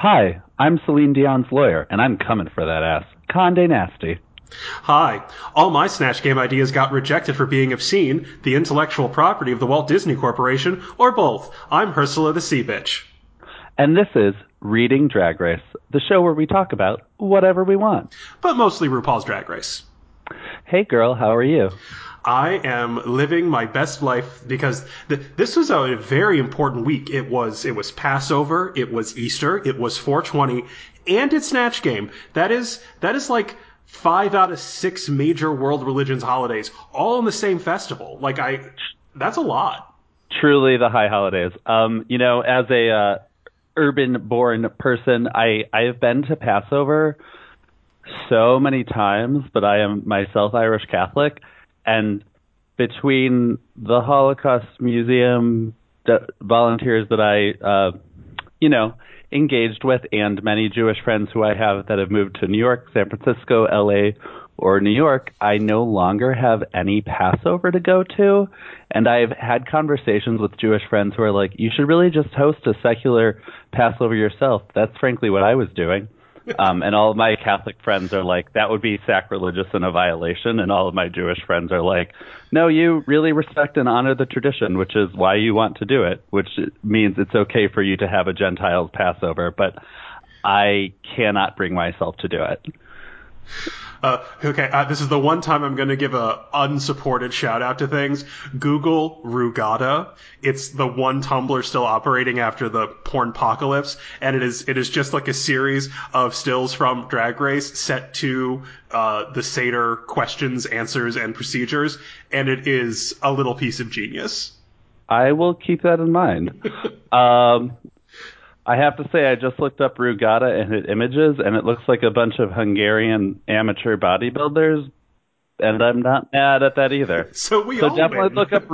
Hi, I'm Celine Dion's lawyer, and I'm coming for that ass. Condé Nasty. Hi. All my Snatch Game ideas got rejected for being obscene, the intellectual property of the Walt Disney Corporation, or both. I'm Ursula the Sea Bitch. And this is Reading Drag Race, the show where we talk about whatever we want. But mostly RuPaul's Drag Race. Hey girl, how are you? I am living my best life because this was a very important week. It was Passover, it was Easter, it was 420, and it's Snatch Game. That is like 5 out of 6 major world religions holidays, all in the same festival. That's a lot. Truly the high holidays. As a urban-born person, I have been to Passover so many times, but I am myself Irish Catholic, and between the Holocaust Museum volunteers that I, engaged with, and many Jewish friends who I have that have moved to New York, San Francisco, LA, or New York, I no longer have any Passover to go to. And I've had conversations with Jewish friends who are like, you should really just host a secular Passover yourself. That's frankly what I was doing. And all of my Catholic friends are like, that would be sacrilegious and a violation. And all of my Jewish friends are like, no, you really respect and honor the tradition, which is why you want to do it, which means it's okay for you to have a Gentile's Passover. But I cannot bring myself to do it. This is the one time I'm going to give a unsupported shout out to things. Google RuGada. It's the one Tumblr still operating after the pornpocalypse, and it is just like a series of stills from Drag Race set to the Seder questions, answers, and procedures, and it is a little piece of genius. I will keep that in mind. I have to say, I just looked up RuGada and its images, and it looks like a bunch of Hungarian amateur bodybuilders, and I'm not mad at that either. So definitely look up,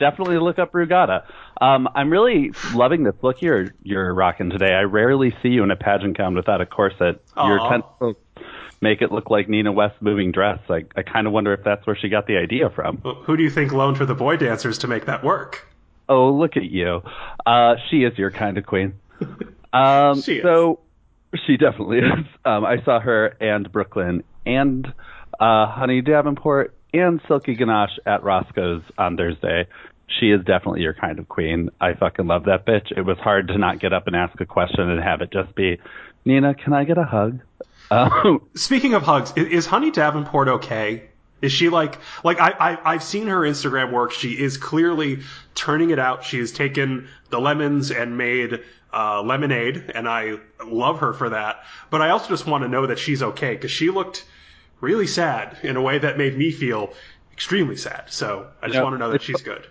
definitely look up RuGada. I'm really loving this look you're rocking today. I rarely see you in a pageant gown without a corset. Aww. Your tentacles make it look like Nina West's moving dress. I kind of wonder if that's where she got the idea from. Well, who do you think loaned her the boy dancers to make that work? Oh, look at you. She is your kind of queen. She definitely is. I saw her and Brooke Lynn and Honey Davenport and Silky Ganache at Roscoe's on Thursday. She is definitely your kind of queen. I fucking love that bitch. It was hard to not get up and ask a question and have it just be, Nina, can I get a hug? Speaking of hugs, is Honey Davenport okay? Is she I've seen her Instagram work. She is clearly turning it out. She has taken the lemons and made lemonade, and I love her for that. But I also just want to know that she's okay, because she looked really sad in a way that made me feel extremely sad. So I just want to know that she's good.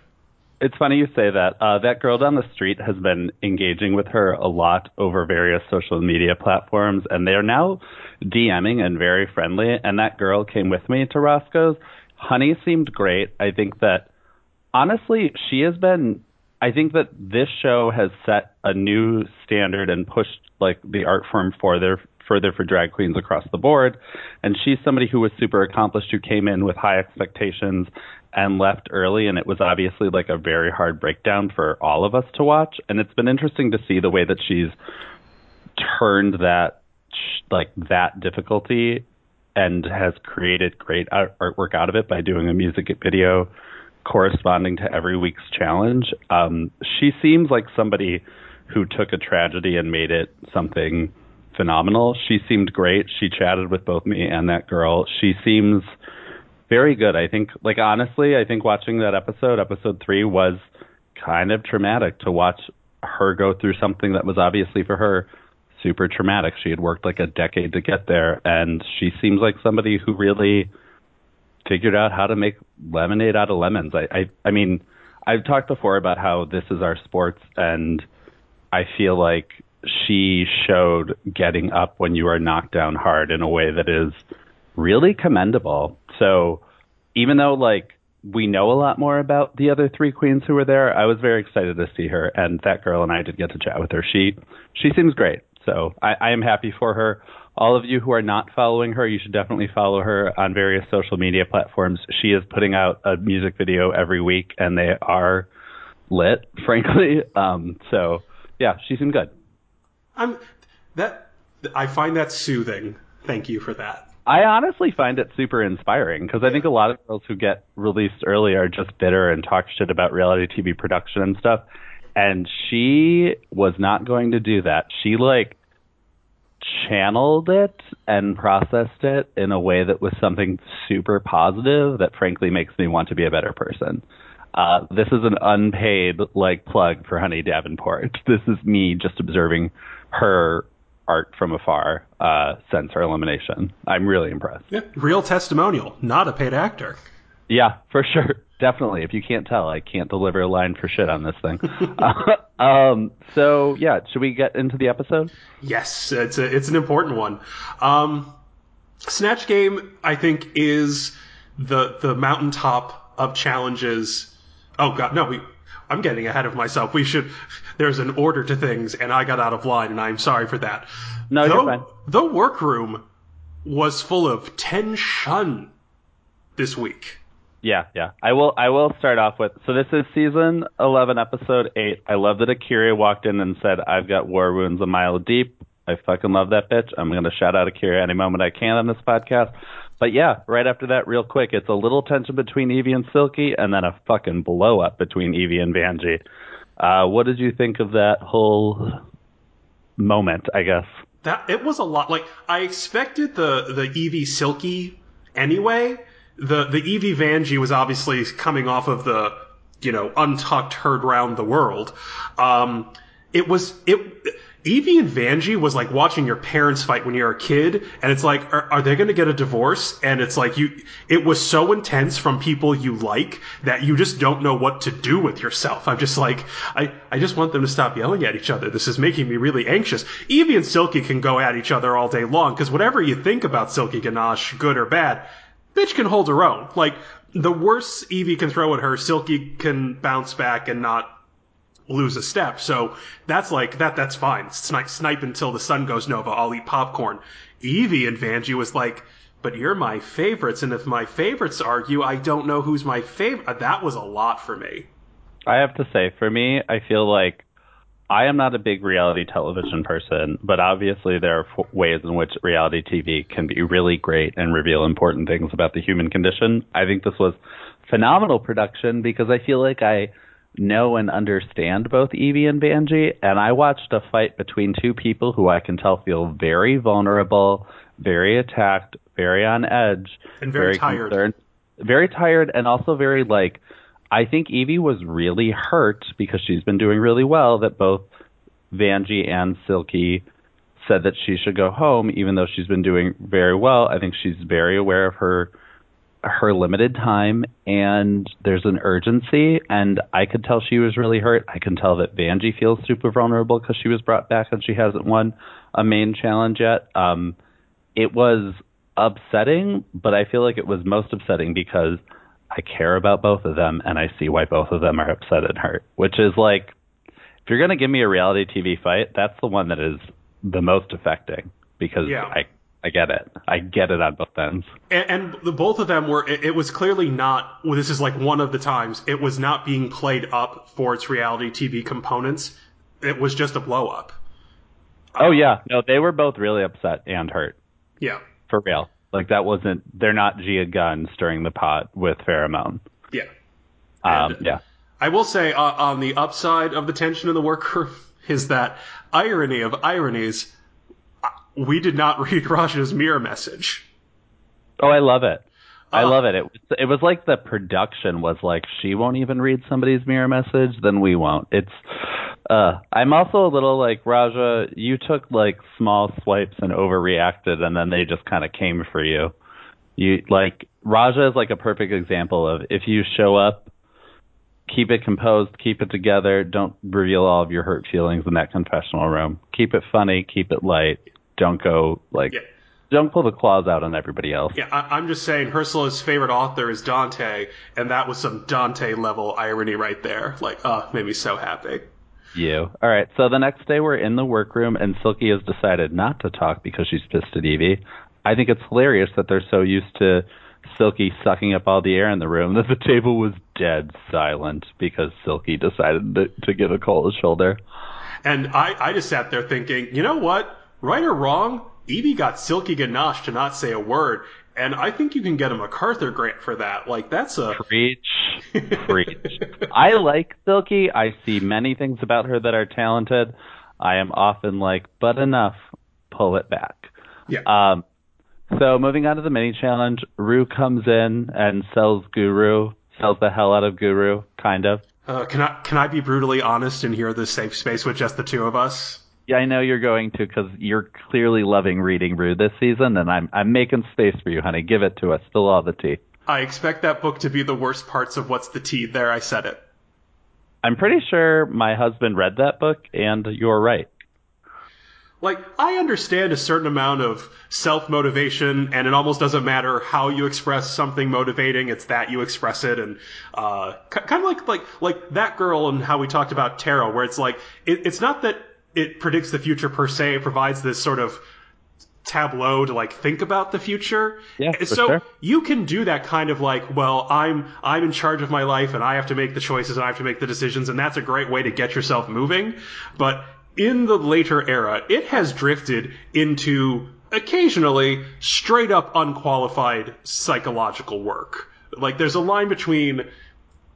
It's funny you say that. That girl down the street has been engaging with her a lot over various social media platforms, and they are now DMing and very friendly. And that girl came with me to Roscoe's. Honey seemed great. I think that, honestly, I think that this show has set a new standard and pushed the art form further for drag queens across the board. And she's somebody who was super accomplished, who came in with high expectations and left early, and it was obviously a very hard breakdown for all of us to watch. And it's been interesting to see the way that she's turned that that difficulty and has created great artwork out of it by doing a music video corresponding to every week's challenge. She seems like somebody who took a tragedy and made it something phenomenal. She seemed great. She chatted with both me and that girl. She seems very good. I think, honestly, I think watching that episode 3, was kind of traumatic to watch her go through something that was obviously for her super traumatic. She had worked a decade to get there, and she seems like somebody who really figured out how to make lemonade out of lemons. I mean, I've talked before about how this is our sports, and I feel like she showed getting up when you are knocked down hard in a way that is really commendable. So even though we know a lot more about the other three queens who were there, I was very excited to see her, and that girl and I did get to chat with her. She seems great. So I am happy for her. All of you who are not following her, you should definitely follow her on various social media platforms. She is putting out a music video every week, and they are lit, frankly. So yeah, she seemed good. That I find that soothing. Thank you for that. I honestly find it super inspiring because I think a lot of girls who get released early are just bitter and talk shit about reality TV production and stuff. And she was not going to do that. She like channeled it and processed it in a way that was something super positive that frankly makes me want to be a better person. This is an unpaid like plug for Honey Davenport. This is me just observing her art from afar since her elimination. I'm really impressed. Yeah, real testimonial, not a paid actor. Yeah, for sure. Definitely. If you can't tell, I can't deliver a line for shit on this thing. So, yeah, should we get into the episode? Yes, it's an important one. Snatch Game, I think, is the mountaintop of challenges. Oh, God, no, I'm getting ahead of myself. There's an order to things, and I got out of line, and I'm sorry for that. No, you're fine. The workroom was full of tension this week. Yeah. I will start off with, so this is season 11, episode 8. I love that Akira walked in and said, I've got war wounds a mile deep. I fucking love that bitch. I'm going to shout out Akira any moment I can on this podcast. But yeah, right after that, real quick, it's a little tension between Yvie and Silky and then a fucking blow up between Yvie and Vanjie. What did you think of that whole moment, I guess? It was a lot. Like, I expected the Yvie Silky anyway. The Yvie Vanjie was obviously coming off of the, untucked herd round the world. Yvie and Vanjie was like watching your parents fight when you're a kid, and it's like, are they going to get a divorce? And it's like, it was so intense from people you like that you just don't know what to do with yourself. I'm just like, I just want them to stop yelling at each other. This is making me really anxious. Yvie and Silky can go at each other all day long, because whatever you think about Silky Ganache, good or bad, bitch can hold her own. Like, the worse Yvie can throw at her, Silky can bounce back and not lose a step. So that's like, that's fine. Snipe until the sun goes nova. I'll eat popcorn. Yvie and Vanjie was like, but you're my favorites, and if my favorites argue, I don't know who's my favorite. That was a lot for me. I have to say, for me, I feel like I am not a big reality television person, but obviously there are ways in which reality TV can be really great and reveal important things about the human condition. I think this was phenomenal production because I feel like I know and understand both Yvie and Vanjie, and I watched a fight between two people who I can tell feel very vulnerable, very attacked, very on edge, and very tired. Concerned, very tired, and also very like, I think Yvie was really hurt because she's been doing really well that both Vanjie and Silky said that she should go home, even though she's been doing very well. I think she's very aware of her limited time, and there's an urgency, and I could tell she was really hurt. I can tell that Vanjie feels super vulnerable because she was brought back and she hasn't won a main challenge yet. It was upsetting, but I feel like it was most upsetting because I care about both of them, and I see why both of them are upset and hurt, which is like, if you're going to give me a reality TV fight, that's the one that is the most affecting, because yeah. I get it. I get it on both ends. And the both of them were, it was clearly not, well, this is like one of the times, it was not being played up for its reality TV components. It was just a blow up. Oh, yeah. No, they were both really upset and hurt. Yeah. For real. Like, that wasn't, they're not Gia Gunn stirring the pot with pheromone. Yeah. Yeah. I will say, on the upside of the tension in the workroom is that, irony of ironies, we did not read Raja's mirror message. Oh, I love it. I love it. It was like the production was like, she won't even read somebody's mirror message, then we won't. It's, I'm also a little like, Raja, you took like small swipes and overreacted, and then they just kind of came for you. You like, Raja is like a perfect example of, if you show up, keep it composed, keep it together, don't reveal all of your hurt feelings in that confessional room. Keep it funny, keep it light. Don't go like... Yeah. Don't pull the claws out on everybody else. Yeah, I'm just saying, Ursula's favorite author is Dante, and that was some Dante-level irony right there. Like, made me so happy. You. All right, so the next day we're in the workroom, and Silky has decided not to talk because she's pissed at Yvie. I think it's hilarious that they're so used to Silky sucking up all the air in the room that the table was dead silent because Silky decided to give a cold shoulder. And I just sat there thinking, you know what? Right or wrong, Yvie got Silky Ganache to not say a word, and I think you can get a MacArthur grant for that. Like, that's a... Preach. I like Silky. I see many things about her that are talented. I am often like, but enough. Pull it back. Yeah. So moving on to the mini challenge, Rue comes in and sells the hell out of Guru, kind of. Can I be brutally honest and hear this safe space with just the two of us? Yeah, I know you're going to, because you're clearly loving reading Rue this season, and I'm making space for you, honey. Give it to us. Spill all the tea. I expect that book to be the worst parts of What's the Tea? There, I said it. I'm pretty sure my husband read that book, and you're right. Like, I understand a certain amount of self-motivation, and it almost doesn't matter how you express something motivating, it's that you express it, and kind of like that girl and how we talked about tarot, where it's like, it's not that it predicts the future per se, it provides this sort of tableau to, like, think about the future. Yeah, so sure. You can do that kind of like, well, I'm in charge of my life, and I have to make the choices, and I have to make the decisions, and that's a great way to get yourself moving, but... In the later era, it has drifted into, occasionally, straight-up unqualified psychological work. Like, there's a line between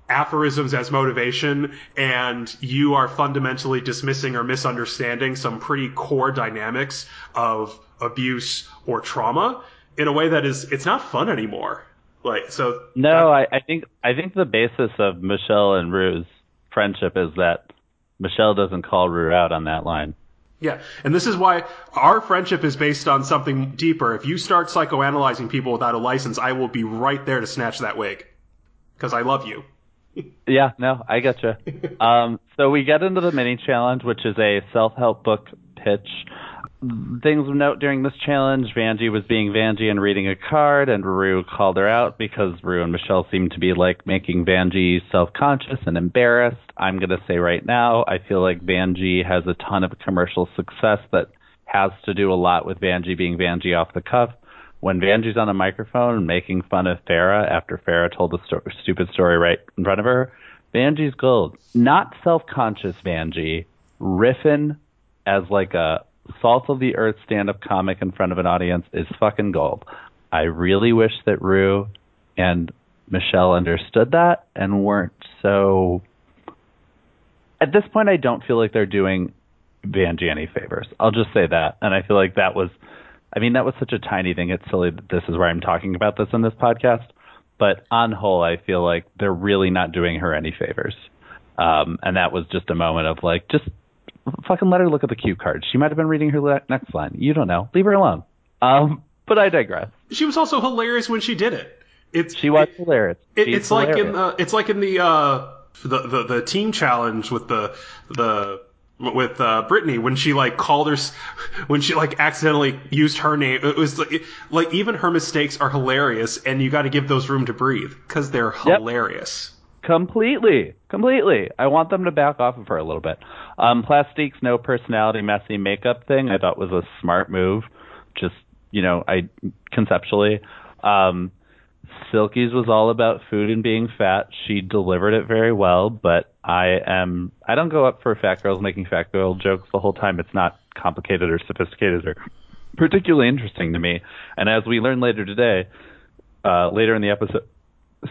aphorisms as motivation and you are fundamentally dismissing or misunderstanding some pretty core dynamics of abuse or trauma in a way that is, it's not fun anymore. Like, so... No, I think the basis of Michelle and Rue's friendship is that Michelle doesn't call Rue out on that line. Yeah, and this is why our friendship is based on something deeper. If you start psychoanalyzing people without a license, I will be right there to snatch that wig. Because I love you. Yeah, no, I gotcha. So we get into the mini-challenge, which is a self-help book pitch. Things of note during this challenge, Vanjie was being Vanjie and reading a card, and Rue called her out because Rue and Michelle seemed to be, like, making Vanjie self-conscious and embarrassed. I'm going to say right now, I feel like Vanjie has a ton of commercial success that has to do a lot with Vanjie being Vanjie off the cuff. When Vanjie's on a microphone making fun of Farrah after Farrah told a stupid story right in front of her, Vanjie's gold. Not self-conscious Vanjie, riffing as, like, a salt of the earth stand-up comic in front of an audience is fucking gold. I really wish that Rue and Michelle understood that and weren't so... At this point, I don't feel like they're doing Vanjie any favors. I'll just say that. And I feel like that was... I mean, that was such a tiny thing. It's silly that this is where I'm talking about this in this podcast. But on whole, I feel like they're really not doing her any favors. And that was just a moment of like, just... Fucking let her look at the cue card. She might have been reading her next line. You don't know. Leave her alone. But I digress. She was also hilarious when she did it. She was hilarious. It's like in the team challenge with Brittany when she like called her when she like accidentally used her name. It was like even her mistakes are hilarious, and you got to give those room to breathe because they're hilarious. Yep. Completely. I want them to back off of her a little bit. Plastique's no personality, messy makeup thing I thought was a smart move. Just, you know, conceptually. Silky's was all about food and being fat. She delivered it very well, but I don't go up for fat girls making fat girl jokes the whole time. It's not complicated or sophisticated or particularly interesting to me. And as we learn later today, later in the episode,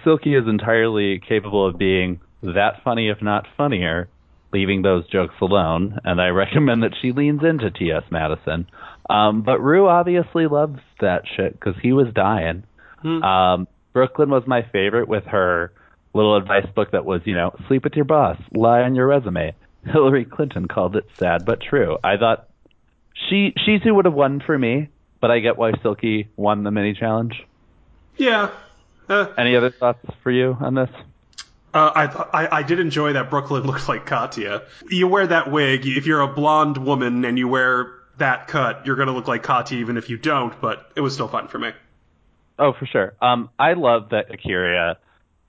Silky is entirely capable of being that funny, if not funnier, leaving those jokes alone. And I recommend that she leans into T.S. Madison. But Rue obviously loves that shit because he was dying. Brooke Lynn was my favorite with her little advice book that was, you know, sleep with your boss, lie on your resume. Hillary Clinton called it sad but true. I thought she's who would have won for me, but I get why Silky won the mini challenge. Yeah. Any other thoughts for you on this? I did enjoy that Brooke Lynn looked like Katya. You wear that wig, if you're a blonde woman and you wear that cut, you're going to look like Katya even if you don't, but it was still fun for me. Oh, for sure. I love that Akira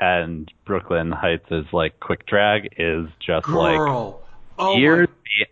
and Brooke Lynn Hytes is like quick drag is just girl. Like years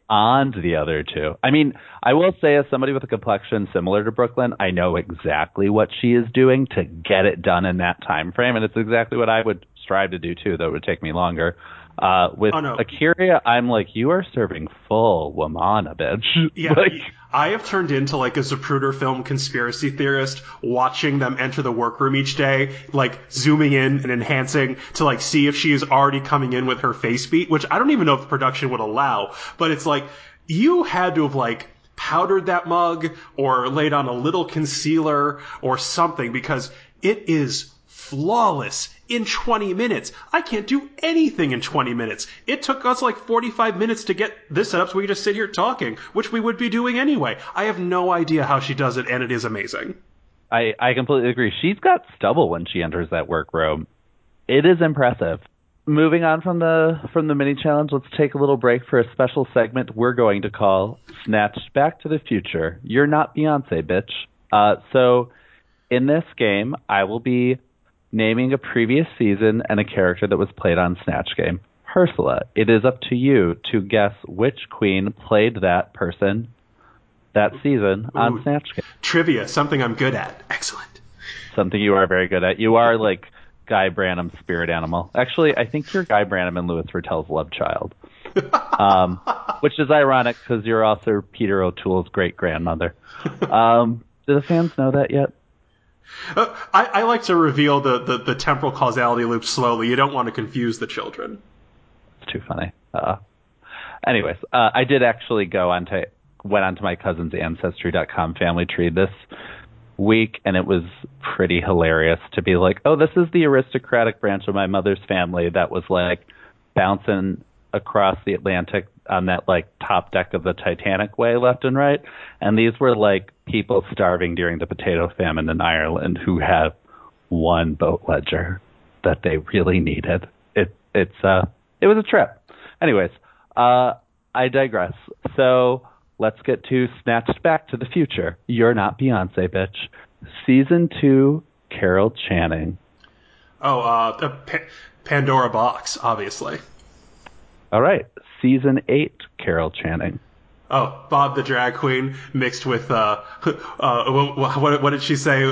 beyond the other two. I mean, I will say as somebody with a complexion similar to Brooke Lynn, I know exactly what she is doing to get it done in that time frame, and it's exactly what I would strive to do too, though it would take me longer. With Akira, I'm like, you are serving full Womana, bitch. Yeah, like, I have turned into like a Zapruder film conspiracy theorist, watching them enter the workroom each day, like zooming in and enhancing to like see if she is already coming in with her face beat, which I don't even know if the production would allow. But it's like, you had to have like powdered that mug or laid on a little concealer or something, because it is flawless in 20 minutes. I can't do anything in 20 minutes. It took us like 45 minutes to get this set up, so we just sit here talking, which we would be doing anyway. I have no idea how she does it, and it is amazing. I completely agree. She's got stubble when she enters that workroom. It is impressive. Moving on from the mini challenge, let's take a little break for a special segment we're going to call Snatched Back to the Future. You're not Beyonce, bitch. So in this game, I will be naming a previous season and a character that was played on Snatch Game. Ursula, it is up to you to guess which queen played that person that season on Snatch Game. Trivia, something I'm good at. Excellent. Something you are very good at. You are like Guy Branum's spirit animal. Actually, I think you're Guy Branum and Louis Vertel's love child. Which is ironic because you're also Peter O'Toole's great-grandmother. Do the fans know that yet? I like to reveal the temporal causality loop slowly. You don't want to confuse the children. It's too funny. Anyways, I did actually went onto my cousin's Ancestry.com family tree this week, and it was pretty hilarious to be like, oh, this is the aristocratic branch of my mother's family that was like bouncing across the Atlantic on that like top deck of the Titanic way left and right. And these were like people starving during the potato famine in Ireland who have one boat ledger that they really needed. It was a trip. Anyways, I digress. So let's get to Snatched Back to the Future. You're not Beyonce, bitch. Season 2, Carol Channing. Pandora Box, obviously. All right. Season 8, Carol Channing. Oh, Bob the Drag Queen mixed with, what did she say?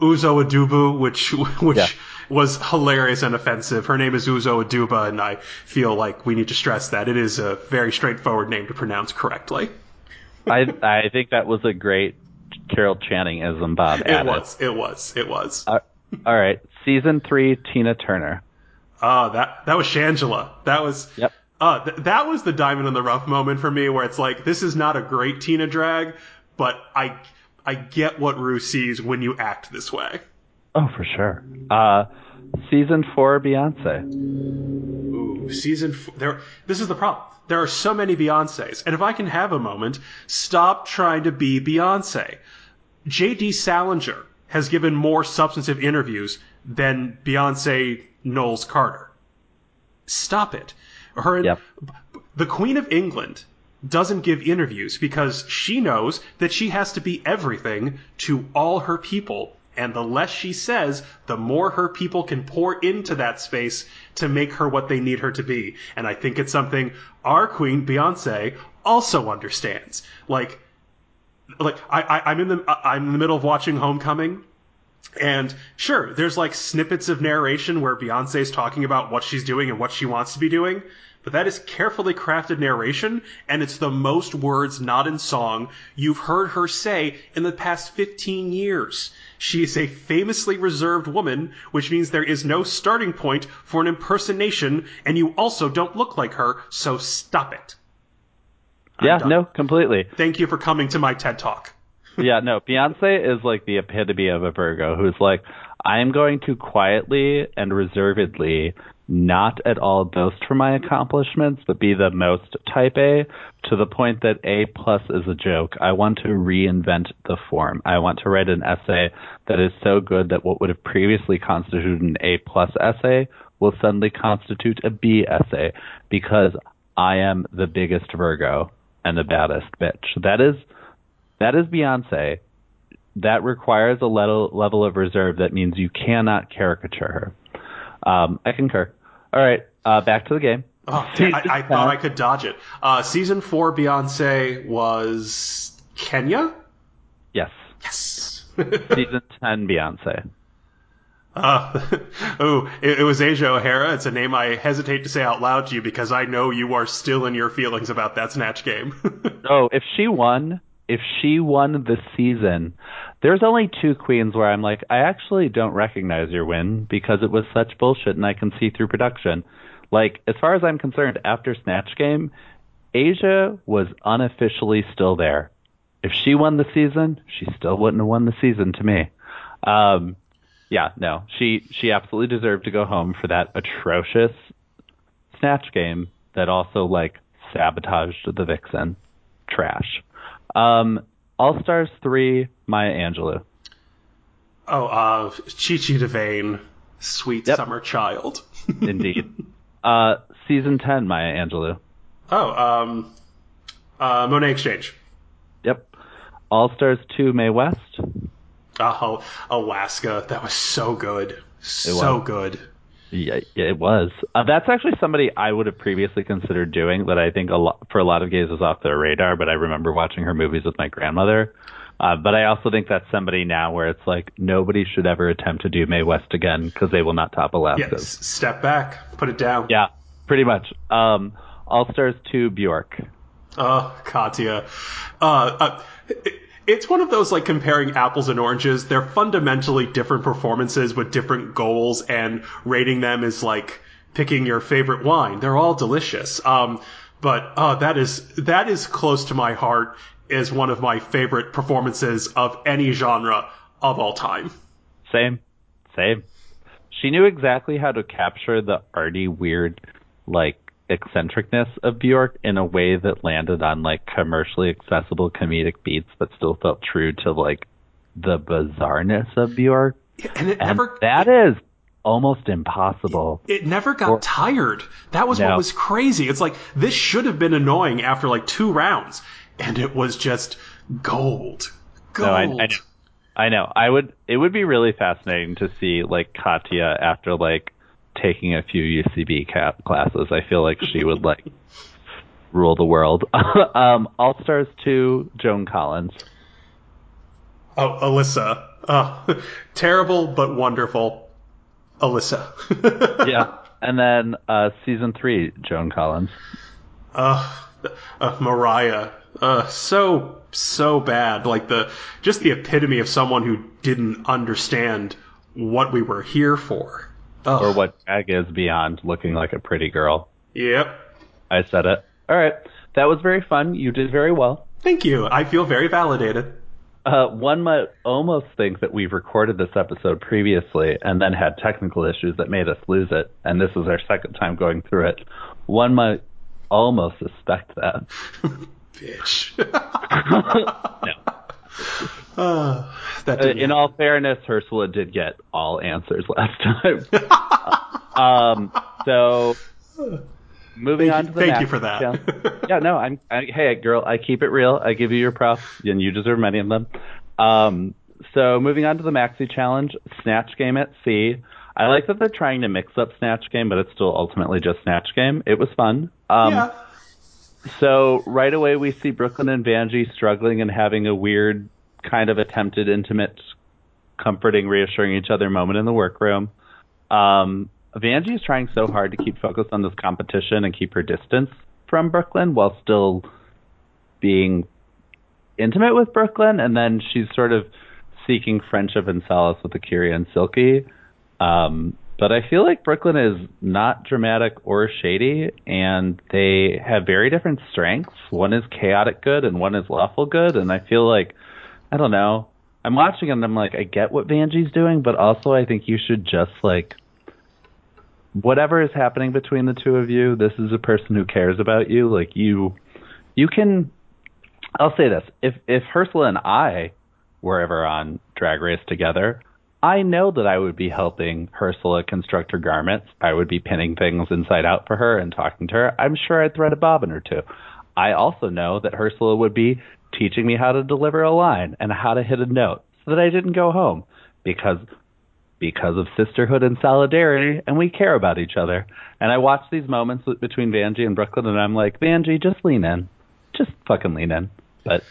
Uzo Aduba, which was hilarious and offensive. Her name is Uzo Aduba, and I feel like we need to stress that. It is a very straightforward name to pronounce correctly. I think that was a great Carol Channing-ism, Bob. It was. All right. Season 3, Tina Turner. That was Shangela. That was... Yep. That was the diamond in the rough moment for me, where it's like, this is not a great Tina drag, but I get what Rue sees when you act this way. Oh, for sure. Season 4, Beyonce. Ooh, season 4. This is the problem. There are so many Beyonces, and if I can have a moment, stop trying to be Beyonce. J.D. Salinger has given more substantive interviews than Beyonce Knowles Carter. Stop it. The Queen of England doesn't give interviews because she knows that she has to be everything to all her people. And the less she says, the more her people can pour into that space to make her what they need her to be. And I think it's something our queen, Beyonce, also understands. Like I'm in the middle of watching Homecoming. And sure, there's like snippets of narration where Beyonce's talking about what she's doing and what she wants to be doing, but that is carefully crafted narration, and it's the most words not in song you've heard her say in the past 15 years. She is a famously reserved woman, which means there is no starting point for an impersonation, and you also don't look like her, so stop it. No, completely. Thank you for coming to my TED Talk. Yeah, no, Beyonce is like the epitome of a Virgo who's like, I'm going to quietly and reservedly not at all boast for my accomplishments, but be the most type A to the point that A+ is a joke. I want to reinvent the form. I want to write an essay that is so good that what would have previously constituted an A+ essay will suddenly constitute a B essay, because I am the biggest Virgo and the baddest bitch. That is Beyonce. That requires a level of reserve that means you cannot caricature her. I concur. All right, back to the game. Oh, I thought I could dodge it. Season 4, Beyonce was Kenya? Yes. Season 10, Beyonce. It was Asia O'Hara. It's a name I hesitate to say out loud to you because I know you are still in your feelings about that Snatch Game. Oh, if she won the season, there's only two queens where I'm like, I actually don't recognize your win because it was such bullshit and I can see through production. Like, as far as I'm concerned, after Snatch Game, Asia was unofficially still there. If she won the season, she still wouldn't have won the season to me. Yeah, no, she absolutely deserved to go home for that atrocious Snatch Game that also, like, sabotaged the Vixen. Trash. All-Stars 3, Maya Angelou. Oh, Chi-Chi Devane, sweet summer child. Indeed. Season 10, Maya Angelou. Monet Exchange. Yep. All-Stars 2, Mae West. Oh, Alaska. That was so good. So good. Yeah, it was. That's actually somebody I would have previously considered doing that I think for a lot of gays was off their radar, but I remember watching her movies with my grandmother. But I also think that's somebody now where it's like nobody should ever attempt to do Mae West again because they will not top Alaska. Yeah, step back. Put it down. Yeah, pretty much. All-Stars 2, Bjork. Oh, Katya. It's one of those, like, comparing apples and oranges. They're fundamentally different performances with different goals, and rating them is like picking your favorite wine. They're all delicious. But that is close to my heart as one of my favorite performances of any genre of all time. Same. She knew exactly how to capture the arty, weird, like, eccentricness of Bjork in a way that landed on, like, commercially accessible comedic beats but still felt true to, like, the bizarreness of Bjork. That is almost impossible. It never got tired. That was what was crazy. It's like, this should have been annoying after, like, 2 rounds, and it was just gold. No, I know. It would be really fascinating to see, like, Katya after, like, taking a few UCB classes. I feel like she would, like, rule the world. All-Stars 2, Joan Collins. Oh, Alyssa. Terrible but wonderful Alyssa. Yeah. And then Season 3, Joan Collins. Mariah. So bad. Like, just the epitome of someone who didn't understand what we were here for. Oh. Or what drag is beyond looking like a pretty girl. Yep. I said it. All right. That was very fun. You did very well. Thank you. I feel very validated. One might almost think that we've recorded this episode previously and then had technical issues that made us lose it, and this is our second time going through it. One might almost suspect that. Bitch. No. In all fairness, Ursula did get all answers last time. So moving on to the next. Thank you for that. Yeah, no, hey girl, I keep it real. I give you your props and you deserve many of them. So moving on to the Maxi Challenge, Snatch Game at Sea. I like that they're trying to mix up Snatch Game, but it's still ultimately just Snatch Game. It was fun. So right away we see Brooke Lynn and Vanjie struggling and having a weird kind of attempted intimate, comforting, reassuring each other moment in the workroom. Vanjie is trying so hard to keep focused on this competition and keep her distance from Brooke Lynn while still being intimate with Brooke Lynn, and then she's sort of seeking friendship and solace with Akira and Silky. But I feel like Brooke Lynn is not dramatic or shady, and they have very different strengths. One is chaotic good and one is lawful good, and I feel like, I don't know, I'm watching and I'm like, I get what Vanjie's doing, but also I think you should just, like, whatever is happening between the two of you, this is a person who cares about you. Like, you can, I'll say this, if Ursula and I were ever on Drag Race together, I know that I would be helping Ursula construct her garments. I would be pinning things inside out for her and talking to her. I'm sure I'd thread a bobbin or two. I also know that Ursula would be teaching me how to deliver a line and how to hit a note so that I didn't go home because of sisterhood and solidarity, and we care about each other. And I watch these moments between Vanjie and Brooke Lynn, and I'm like, Vanjie, just lean in. Just fucking lean in. But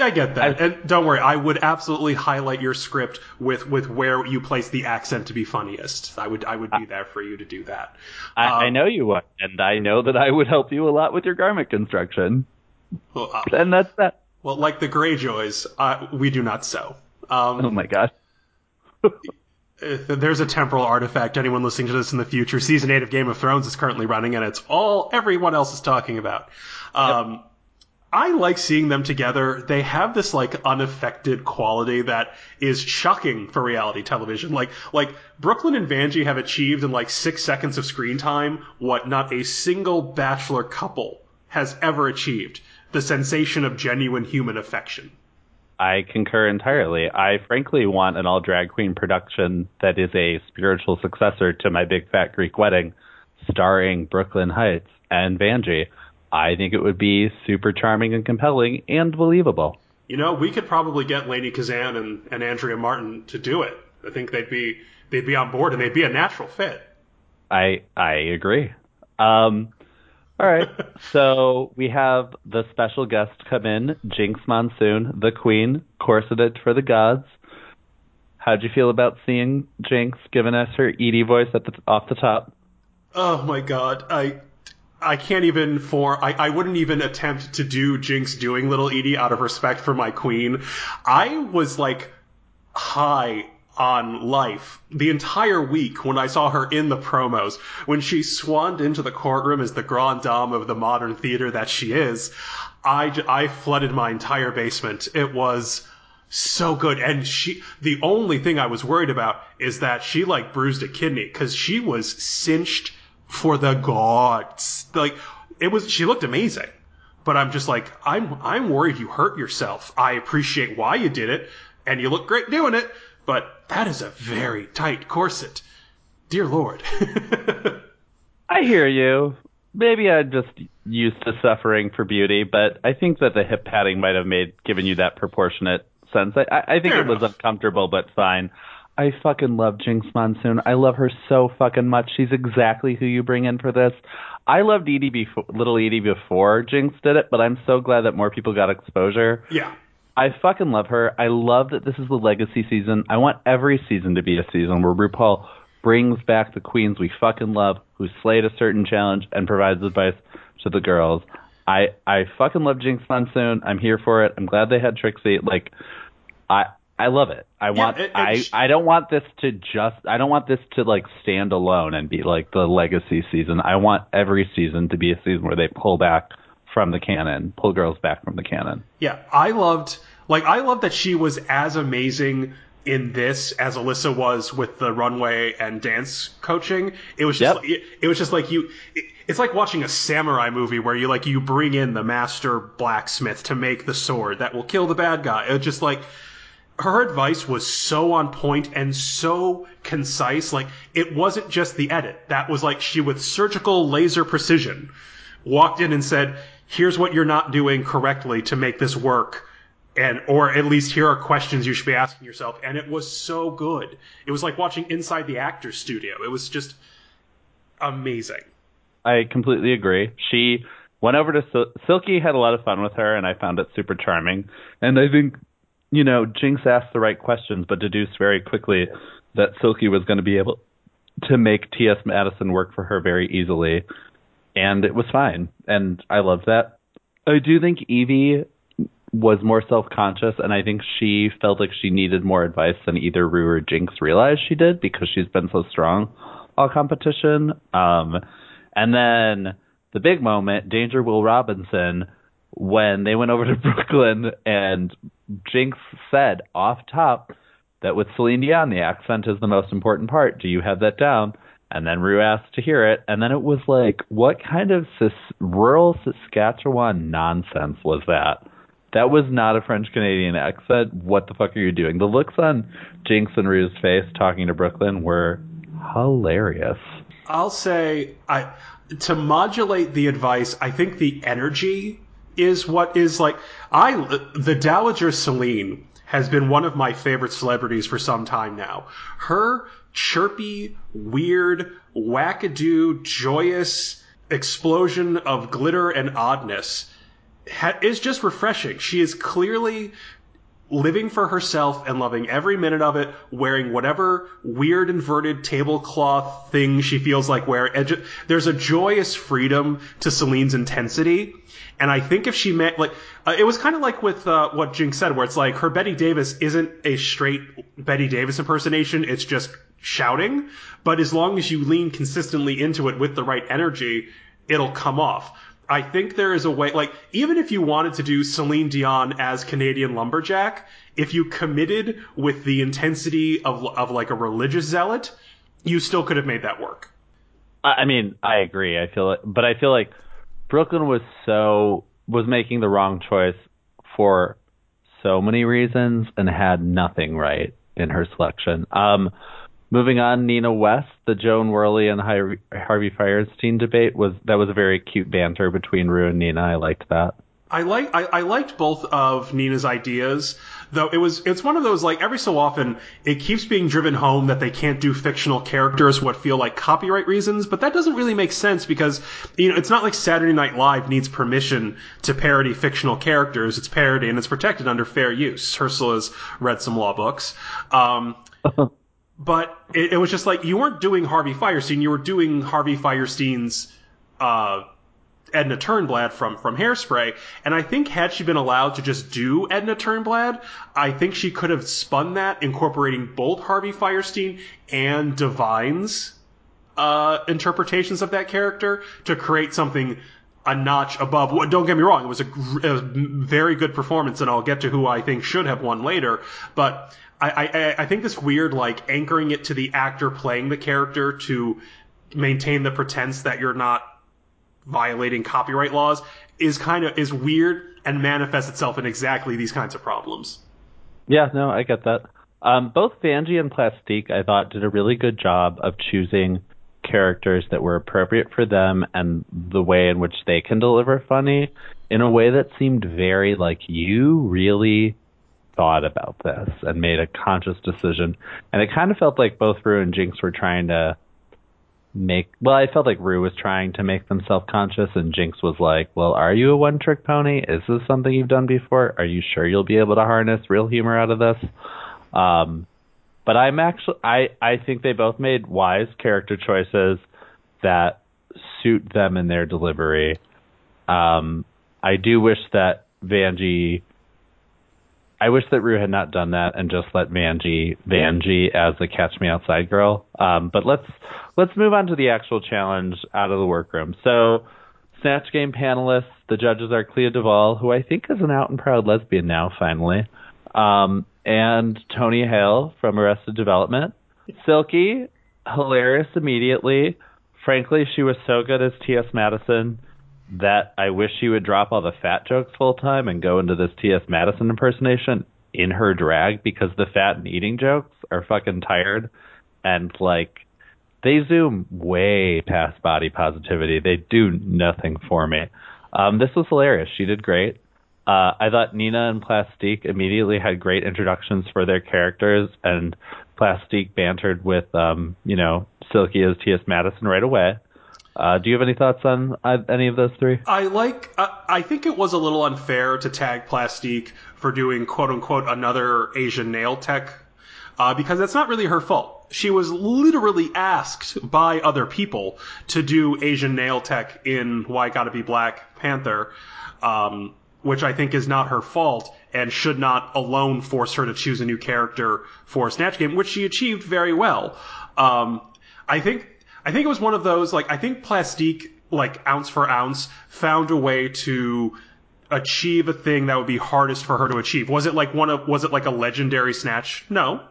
I get that. And don't worry, I would absolutely highlight your script with where you place the accent to be funniest. I would be there for you to do that. I know you would, and I know that I would help you a lot with your garment construction. Well, and that's that. Well, like the Greyjoys, we do not sew. Oh my god. There's a temporal artifact. Anyone listening to this in the future, season 8 of Game of Thrones is currently running, and it's all everyone else is talking about. Yep. I like seeing them together. They have this like unaffected quality that is shocking for reality television. Like Brooke Lynn and Vanjie have achieved in like 6 seconds of screen time what not a single Bachelor couple has ever achieved: the sensation of genuine human affection. I concur entirely. I frankly want an all drag queen production that is a spiritual successor to My Big Fat Greek Wedding, starring Brooke Lynn Hytes and Vanjie. I think it would be super charming and compelling and believable. You know, we could probably get Lainey Kazan and Andrea Martin to do it. I think they'd be on board and they'd be a natural fit. I agree. All right. So we have the special guest come in, Jinkx Monsoon, the queen, corseted for the gods. How'd you feel about seeing Jinkx giving us her Edie voice off the top? Oh my god, I can't even I wouldn't even attempt to do Jinkx doing Little Edie out of respect for my queen. I was like high on life the entire week when I saw her in the promos. When she swanned into the courtroom as the grand dame of the modern theater that she is, I flooded my entire basement. It was so good. And the only thing I was worried about is that she like bruised a kidney because she was cinched for the gods. Like, it was, she looked amazing, but I'm just like, I'm worried you hurt yourself. I appreciate why you did it, and you look great doing it, but that is a very tight corset. Dear Lord. I hear you. Maybe I'm just used to suffering for beauty, but I think that the hip padding might have given you that proportionate sense. I think it was uncomfortable, but fine. I fucking love Jinkx Monsoon. I love her so fucking much. She's exactly who you bring in for this. I loved Little Edie before Jinkx did it, but I'm so glad that more people got exposure. Yeah. I fucking love her. I love that this is the legacy season. I want every season to be a season where RuPaul brings back the queens we fucking love who slayed a certain challenge and provides advice to the girls. I fucking love Jinkx Monsoon. I'm here for it. I'm glad they had Trixie. Like, I love it. I don't want this to like stand alone and be like the legacy season. I want every season to be a season where they pull girls back from the canon. Yeah, I loved that she was as amazing in this as Alyssa was with the runway and dance coaching. It was just it's like watching a samurai movie where you like you bring in the master blacksmith to make the sword that will kill the bad guy. It's just like, her advice was so on point and so concise. Like, it wasn't just the edit. That was like she, with surgical laser precision, walked in and said, here's what you're not doing correctly to make this work. Or at least here are questions you should be asking yourself. And it was so good. It was like watching inside the actor's studio. It was just amazing. I completely agree. She went over to Silky, had a lot of fun with her, and I found it super charming. And I think, you know, Jinkx asked the right questions, but deduced very quickly that Silky was going to be able to make T.S. Madison work for her very easily. And it was fine. And I love that. I do think Yvie was more self-conscious, and I think she felt like she needed more advice than either Rue or Jinkx realized she did, because she's been so strong all competition. And then the big moment, Danger Will Robinson, when they went over to Brooklyn and Jinkx said off top that with Celine Dion, the accent is the most important part. Do you have that down? And then Rue asked to hear it. And then it was like, what kind of rural Saskatchewan nonsense was that? That was not a French Canadian accent. What the fuck are you doing? The looks on Jinkx and Rue's face talking to Brooklyn were hilarious. I'll say, to modulate the advice, I think the energy is what is like. The Dowager Celine has been one of my favorite celebrities for some time now. Her chirpy, weird, wackadoo, joyous explosion of glitter and oddness is just refreshing. She is clearly living for herself and loving every minute of it, wearing whatever weird inverted tablecloth thing she feels like wearing. There's a joyous freedom to Celine's intensity. And I think if she met, like, it was kind of like with what Jinkx said, where it's like her Bette Davis isn't a straight Bette Davis impersonation. It's just shouting. But as long as you lean consistently into it with the right energy, it'll come off. I think there is a way, like, even if you wanted to do Celine Dion as Canadian Lumberjack, if you committed with the intensity of like a religious zealot, you still could have made that work. I mean, I agree. I feel like Brooklyn was making the wrong choice for so many reasons and had nothing right in her selection. Moving on, Nina West, the Joan Worley and Harvey Fierstein debate was a very cute banter between Rue and Nina. I liked that. I liked both of Nina's ideas, though it's one of those, like, every so often it keeps being driven home that they can't do fictional characters what feel like copyright reasons, but that doesn't really make sense because, you know, it's not like Saturday Night Live needs permission to parody fictional characters. It's parody and it's protected under fair use. Ursula's read some law books. But it was just like, you weren't doing Harvey Fierstein, you were doing Harvey Fierstein's Edna Turnblad from Hairspray. And I think had she been allowed to just do Edna Turnblad, I think she could have spun that, incorporating both Harvey Fierstein and Divine's interpretations of that character to create something a notch above. Well, don't get me wrong, it was a very good performance, and I'll get to who I think should have won later, but I think this weird, like, anchoring it to the actor playing the character to maintain the pretense that you're not violating copyright laws is weird and manifests itself in exactly these kinds of problems. Yeah, no, I get that. Both Vanjie and Plastique, I thought, did a really good job of choosing characters that were appropriate for them and the way in which they can deliver funny in a way that seemed very, like, you really thought about this and made a conscious decision. And it kind of felt like both Rue and Jinkx were trying to I felt like Rue was trying to make them self-conscious, and Jinkx was like, well, are you a one-trick pony? Is this something you've done before? Are you sure you'll be able to harness real humor out of this? But I think they both made wise character choices that suit them in their delivery. I do wish that Rue had not done that and just let Vanjie as the Catch Me Outside girl. But let's move on to the actual challenge out of the workroom. So, Snatch Game panelists, the judges are Clea Duvall, who I think is an out and proud lesbian now, finally, and Tony Hale from Arrested Development. Silky, hilarious immediately. Frankly, she was so good as T.S. Madison that I wish she would drop all the fat jokes full time and go into this T.S. Madison impersonation in her drag, because the fat and eating jokes are fucking tired, and, like, they zoom way past body positivity. They do nothing for me. This was hilarious. She did great. I thought Nina and Plastique immediately had great introductions for their characters, and Plastique bantered with, Silky as T.S. Madison right away. Do you have any thoughts on any of those three? I think it was a little unfair to tag Plastique for doing, quote-unquote, another Asian nail tech, because that's not really her fault. She was literally asked by other people to do Asian nail tech in Why Gotta Be Black Panther, which I think is not her fault and should not alone force her to choose a new character for Snatch Game, which she achieved very well. I think it was one of those, like, I think Plastique, like, ounce for ounce, found a way to achieve a thing that would be hardest for her to achieve. Was it like a legendary snatch? No.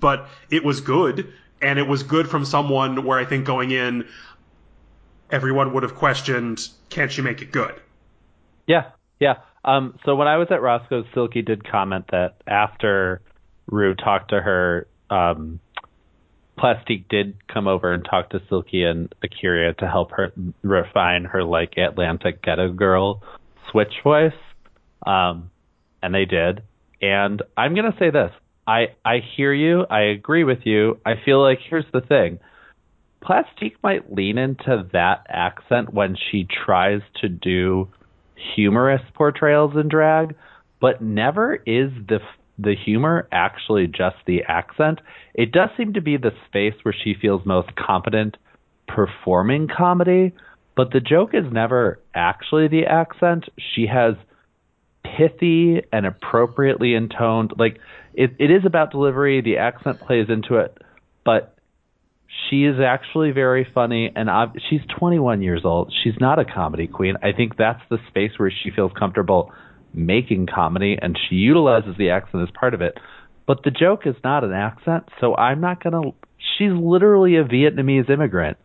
But it was good, and it was good from someone where I think going in, everyone would have questioned, can't she make it good? Yeah. So when I was at Roscoe's, Silky did comment that after Rue talked to her, Plastique did come over and talk to Silky and Akira to help her refine her, like, Atlantic ghetto girl switch voice. And they did. And I'm going to say this. I hear you. I agree with you. I feel like here's the thing. Plastique might lean into that accent when she tries to do humorous portrayals in drag, but never is the humor actually just the accent. It does seem to be the space where she feels most competent performing comedy, but the joke is never actually the accent. She has pithy and appropriately intoned, like it is about delivery, the accent plays into it, but she is actually very funny, and she's 21 years old. She's not a comedy queen. I think that's the space where she feels comfortable making comedy, and she utilizes the accent as part of it. But the joke is not an accent, so I'm not going to... She's literally a Vietnamese immigrant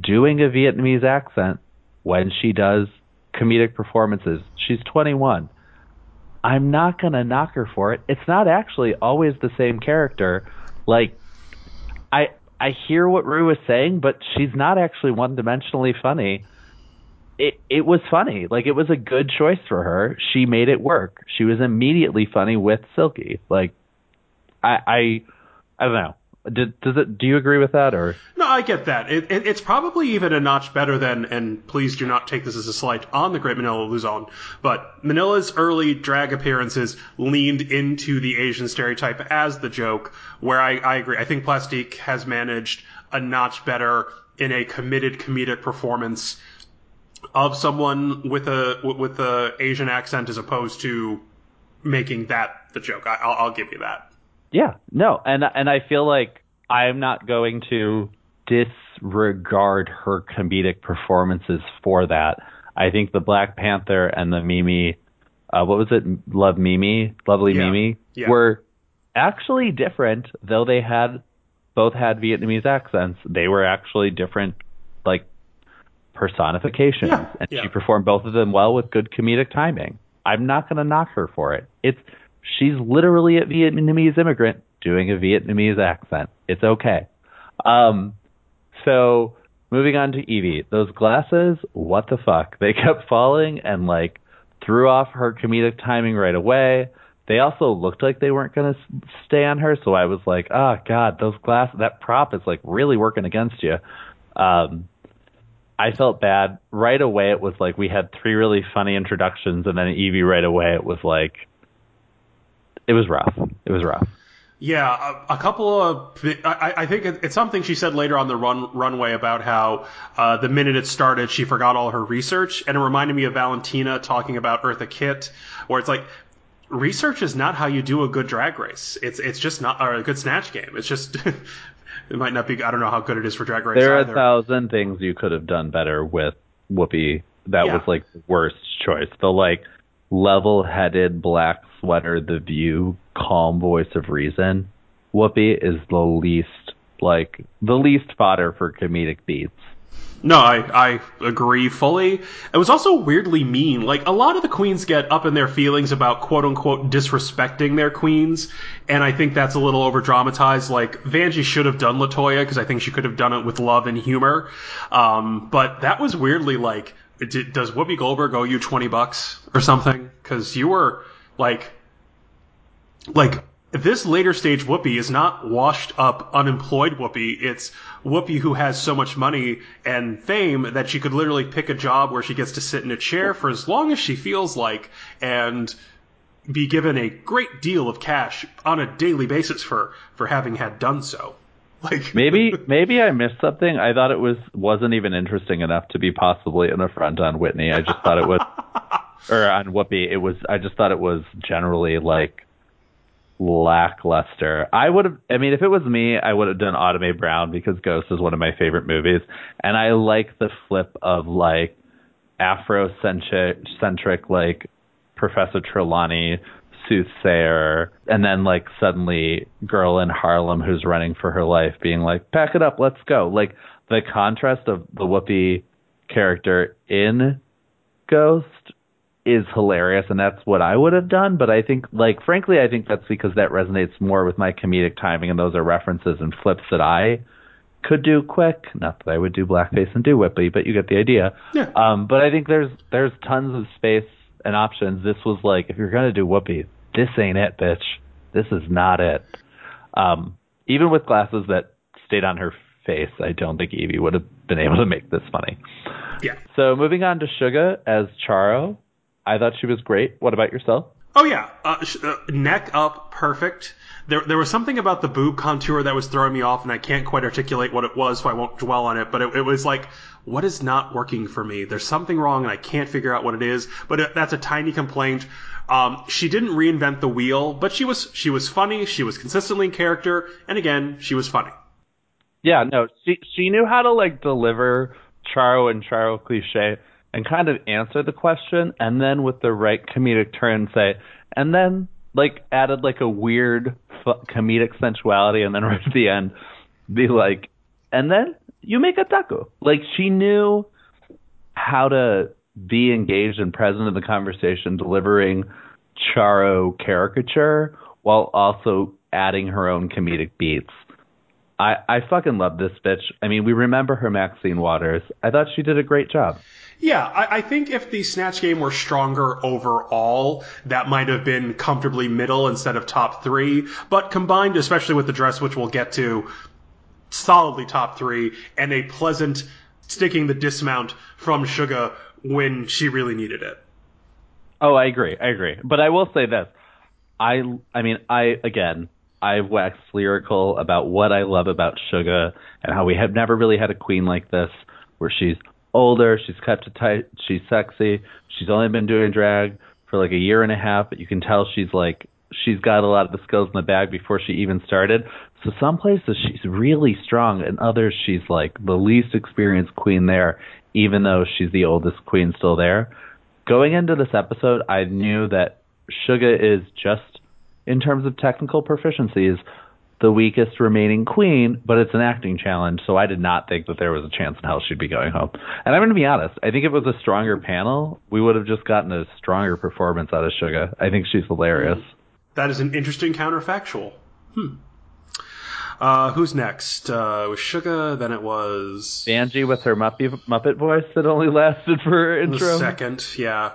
doing a Vietnamese accent when she does comedic performances. She's 21. I'm not going to knock her for it. It's not actually always the same character. Like, I hear what Rue is saying, but she's not actually one-dimensionally funny. It was funny. Like, it was a good choice for her. She made it work. She was immediately funny with Silky. Like, I don't know. Do you agree with that? Or no, I get that. It's probably even a notch better than, and please do not take this as a slight on the Great Manila Luzon, but Manila's early drag appearances leaned into the Asian stereotype as the joke, where I agree. I think Plastique has managed a notch better in a committed comedic performance of someone with a Asian accent as opposed to making that the joke. I'll give you that. Yeah, no, and I feel like I'm not going to disregard her comedic performances for that. I think the Black Panther and the Mimi, what was it? Lovely Mimi, yeah. Were actually different, though they both had Vietnamese accents. They were actually different, like, personifications, and she performed both of them well with good comedic timing. I'm not going to knock her for it. She's literally a Vietnamese immigrant doing a Vietnamese accent. It's okay. So moving on to Yvie. Those glasses, what the fuck? They kept falling and, like, threw off her comedic timing right away. They also looked like they weren't going to stay on her, so I was like, oh, God, those glasses, that prop is, like, really working against you. I felt bad. Right away it was like we had three really funny introductions, and then Yvie right away it was like... It was rough. Yeah, a couple of... I think it's something she said later on the runway about how the minute it started, she forgot all her research. And it reminded me of Valentina talking about Eartha Kitt, where it's like, research is not how you do a good drag race. It's just not... Or a good snatch game. It's just... it might not be... I don't know how good it is for drag race either. There are a thousand things you could have done better with Whoopi. That was, like, the worst choice. The, like... level-headed black sweater, the view, calm voice of reason. Whoopi is the least fodder for comedic beats. No, I agree fully. It was also weirdly mean. Like, a lot of the queens get up in their feelings about quote-unquote disrespecting their queens, and I think that's a little over-dramatized. Like, Vanjie should have done LaToya, because I think she could have done it with love and humor. But that was weirdly, like, does Whoopi Goldberg owe you $20 or something? Because you were, like this later stage Whoopi is not washed up, unemployed Whoopi. It's Whoopi who has so much money and fame that she could literally pick a job where she gets to sit in a chair for as long as she feels like and be given a great deal of cash on a daily basis for having had done so. Like, maybe I missed something. I thought it wasn't even interesting enough to be possibly an affront on Whitney. I just thought it was, or on Whoopi. It was. I just thought it was generally, like, lackluster. I would have. I mean, if it was me, I would have done Autumn A. Brown, because Ghost is one of my favorite movies, and I like the flip of, like, Afrocentric, like Professor Trelawney, soothsayer, and then, like, suddenly girl in Harlem who's running for her life being like, pack it up, let's go. Like, the contrast of the Whoopi character in Ghost is hilarious, and that's what I would have done. But I think, like, frankly, I think that's because that resonates more with my comedic timing, and those are references and flips that I could do quick. Not that I would do blackface and do Whoopi, but you get the idea. Yeah. But I think there's tons of space and options. This was like, if you're going to do Whoopi, this ain't it, bitch. This is not it. Even with glasses that stayed on her face, I don't think Yvie would have been able to make this funny. Yeah. So moving on to Suga as Charo. I thought she was great. What about yourself? Oh, yeah. Neck up, perfect. There was something about the boob contour that was throwing me off, and I can't quite articulate what it was, so I won't dwell on it. But it was like, what is not working for me? There's something wrong, and I can't figure out what it is. But that's a tiny complaint. She didn't reinvent the wheel, but she was funny. She was consistently in character, and again, she was funny. Yeah, no, she knew how to like deliver Charo and Charo cliche and kind of answer the question, and then with the right comedic turn, say, and then like added like a weird comedic sensuality, and then right at the end, be like, and then you make a taco. Like she knew how to be engaged and present in the conversation, delivering Charo caricature while also adding her own comedic beats. I fucking love this bitch. I mean, we remember her Maxine Waters. I thought she did a great job. Yeah, I think if the Snatch Game were stronger overall, that might have been comfortably middle instead of top three. But combined, especially with the dress, which we'll get to, solidly top three, and a pleasant sticking the dismount from Suga when she really needed it. Oh, I agree. But I will say this. I've waxed lyrical about what I love about Suga and how we have never really had a queen like this where she's older, she's kept it tight, she's sexy, she's only been doing drag for like a year and a half, but you can tell she's got a lot of the skills in the bag before she even started. So some places she's really strong and others she's like the least experienced queen there, even though she's the oldest queen still there. Going into this episode, I knew that Suga is just, in terms of technical proficiencies, the weakest remaining queen, but it's an acting challenge, so I did not think that there was a chance in hell she'd be going home. And I'm going to be honest, I think if it was a stronger panel, we would have just gotten a stronger performance out of Suga. I think she's hilarious. That is an interesting counterfactual. Who's next? It was Suga, then it was Vanjie with her Muppet voice that only lasted for her intro. A second, yeah.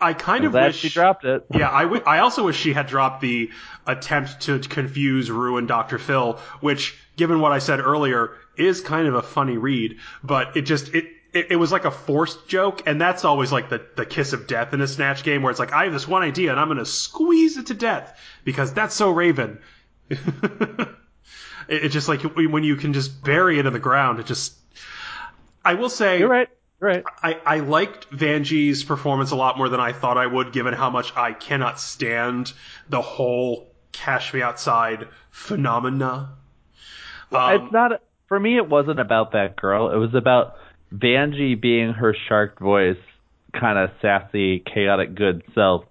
I kind of wish she dropped it. Yeah, I also wish she had dropped the attempt to confuse Rue and Dr. Phil, which, given what I said earlier, is kind of a funny read, but it just it was like a forced joke, and that's always like the kiss of death in a Snatch Game, where it's like, I have this one idea, and I'm going to squeeze it to death, because that's so Raven. It's just like when you can just bury it in the ground. It just, I will say, you're right. I liked Vanjie's performance a lot more than I thought I would, given how much I cannot stand the whole Cash Me Outside phenomena. It's not, for me, it wasn't about that girl. It was about Vanjie being her shark voice, kind of sassy, chaotic, good self,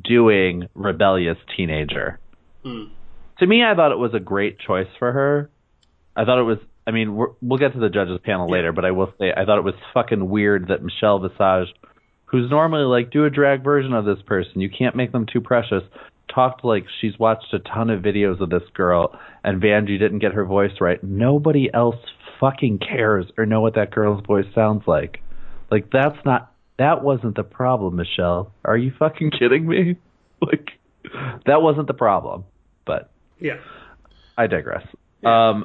doing rebellious teenager. To me, I thought it was a great choice for her. I thought it was, I mean, we'll get to the judges panel later, but I will say I thought it was fucking weird that Michelle Visage, who's normally like, do a drag version of this person, you can't make them too precious, talked like she's watched a ton of videos of this girl, and Vanjie didn't get her voice right. Nobody else fucking cares or know what that girl's voice sounds like. Like, that wasn't the problem, Michelle. Are you fucking kidding me? Like, that wasn't the problem, but... yeah, I digress. Yeah.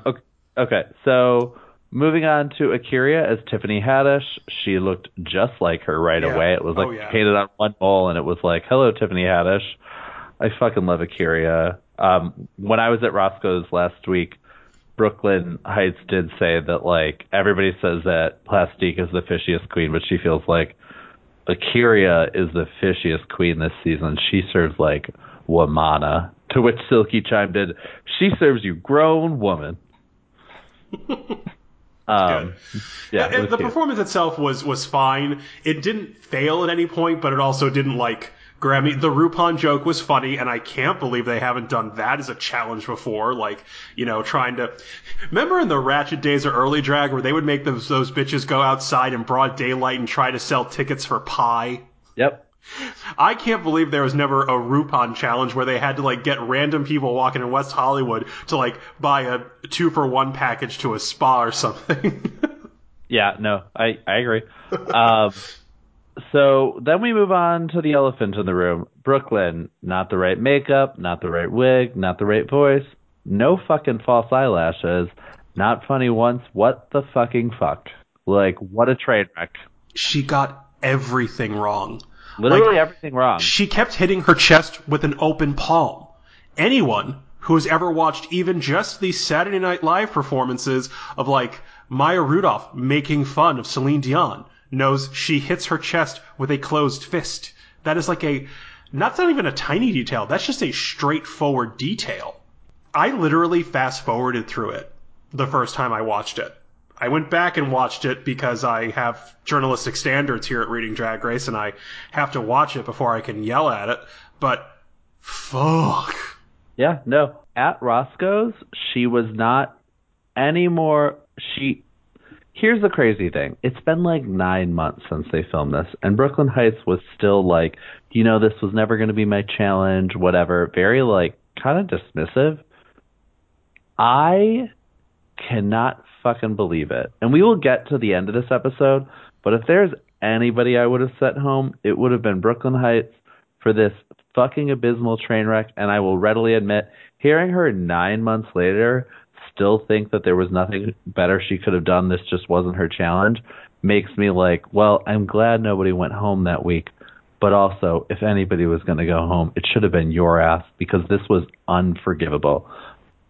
Okay, so moving on to Akira as Tiffany Haddish. She looked just like her right away. It was like painted on one bowl, and it was like, hello, Tiffany Haddish. I fucking love Akira. When I was at Roscoe's last week, Brooke Lynn Hytes did say that, like, everybody says that Plastique is the fishiest queen, but she feels like Akira is the fishiest queen this season. She serves, like, Wamana. To which Silky chimed in, she serves you grown woman. Good. The performance itself was fine. It didn't fail at any point, but it also didn't like grab me. The RuPaul joke was funny, and I can't believe they haven't done that as a challenge before. Like, you know, trying to remember in the ratchet days of early drag where they would make those bitches go outside in broad daylight and try to sell tickets for pie. Yep. I can't believe there was never a RuPaul challenge where they had to, like, get random people walking in West Hollywood to, like, buy a 2-for-1 package to a spa or something. Yeah, no, I agree. So then we move on to the elephant in the room. Brooklyn, not the right makeup, not the right wig, not the right voice, no fucking false eyelashes, not funny once, what the fucking fuck? Like, what a train wreck. She got everything wrong. Literally everything wrong. She kept hitting her chest with an open palm. Anyone who has ever watched even just these Saturday Night Live performances of, like, Maya Rudolph making fun of Celine Dion knows she hits her chest with a closed fist. That is like a... That's not even a tiny detail. That's just a straightforward detail. I literally fast-forwarded through it the first time I watched it. I went back and watched it because I have journalistic standards here at Reading Drag Race, and I have to watch it before I can yell at it. But, fuck. Yeah, no. At Roscoe's, she was not anymore... Here's the crazy thing. It's been like 9 months since they filmed this, and Brooke Lynn Hytes was still like, you know, this was never going to be my challenge, whatever. Very, like, kind of dismissive. I cannot fucking believe it. And we will get to the end of this episode, but if there's anybody I would have sent home, it would have been Brooke Lynn Hytes for this fucking abysmal train wreck. And I will readily admit, hearing her 9 months later still think that there was nothing better she could have done, this just wasn't her challenge, makes me like, well, I'm glad nobody went home that week, but also, if anybody was going to go home, it should have been your ass, because this was unforgivable.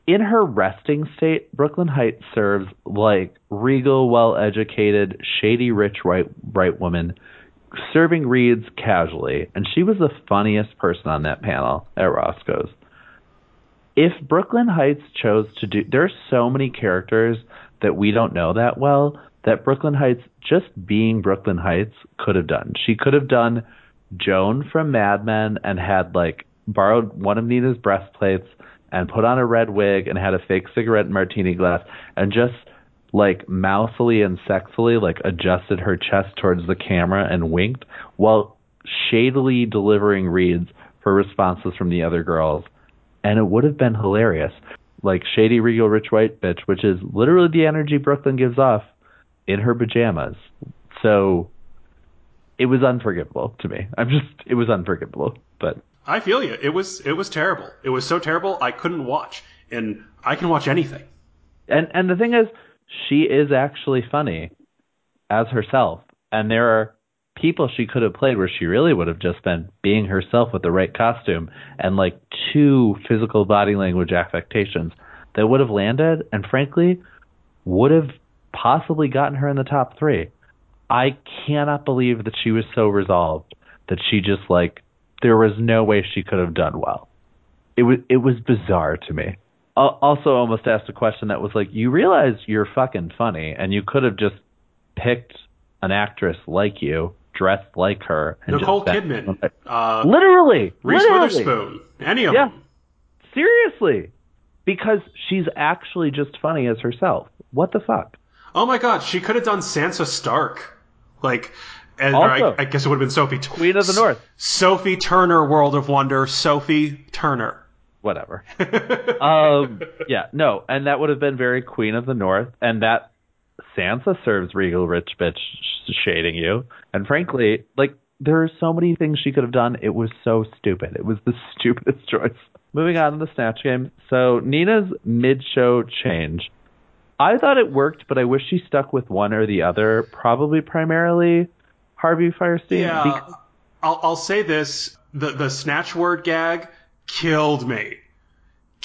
In her resting state, Brooke Lynn Hytes serves like regal, well-educated, shady, rich, right woman, serving reads casually, and she was the funniest person on that panel at Roscoe's. If Brooke Lynn Hytes chose to do... There's so many characters that we don't know that well that Brooke Lynn Hytes, just being Brooke Lynn Hytes, could have done. She could have done Joan from Mad Men and had, like, borrowed one of Nina's breastplates and put on a red wig and had a fake cigarette and martini glass and just, like, mousily and sexily, like, adjusted her chest towards the camera and winked while shadily delivering reads for responses from the other girls. And it would have been hilarious. Like shady, regal, rich, white bitch, which is literally the energy Brooke Lynn gives off in her pajamas. So it was unforgivable to me. It was unforgivable. But I feel you. It was terrible. It was so terrible I couldn't watch. And I can watch anything. And the thing is, she is actually funny as herself. And there are people she could have played where she really would have just been being herself with the right costume and like two physical body language affectations that would have landed and frankly would have possibly gotten her in the top three. I cannot believe that she was so resolved that she just like, there was no way she could have done well. It was bizarre to me. I also almost asked a question that was like, you realize you're fucking funny and you could have just picked an actress like you, dressed like her. And Nicole Kidman. Literally. Reese Witherspoon. Any of them. Seriously. Because she's actually just funny as herself. What the fuck? Oh my god, she could have done Sansa Stark. Like, and also, I guess it would have been Sophie. Queen of the North. Sophie Turner, World of Wonder. Sophie Turner. Whatever. Yeah, no. And that would have been very Queen of the North. And that Sansa serves regal, rich bitch shading you. And frankly, like, there are so many things she could have done. It was so stupid. It was the stupidest choice. Moving on to the Snatch Game. So Nina's mid-show change. I thought it worked, but I wish she stuck with one or the other. Probably primarily Harvey Fierstein. Yeah, I'll say this. The snatch word gag killed me.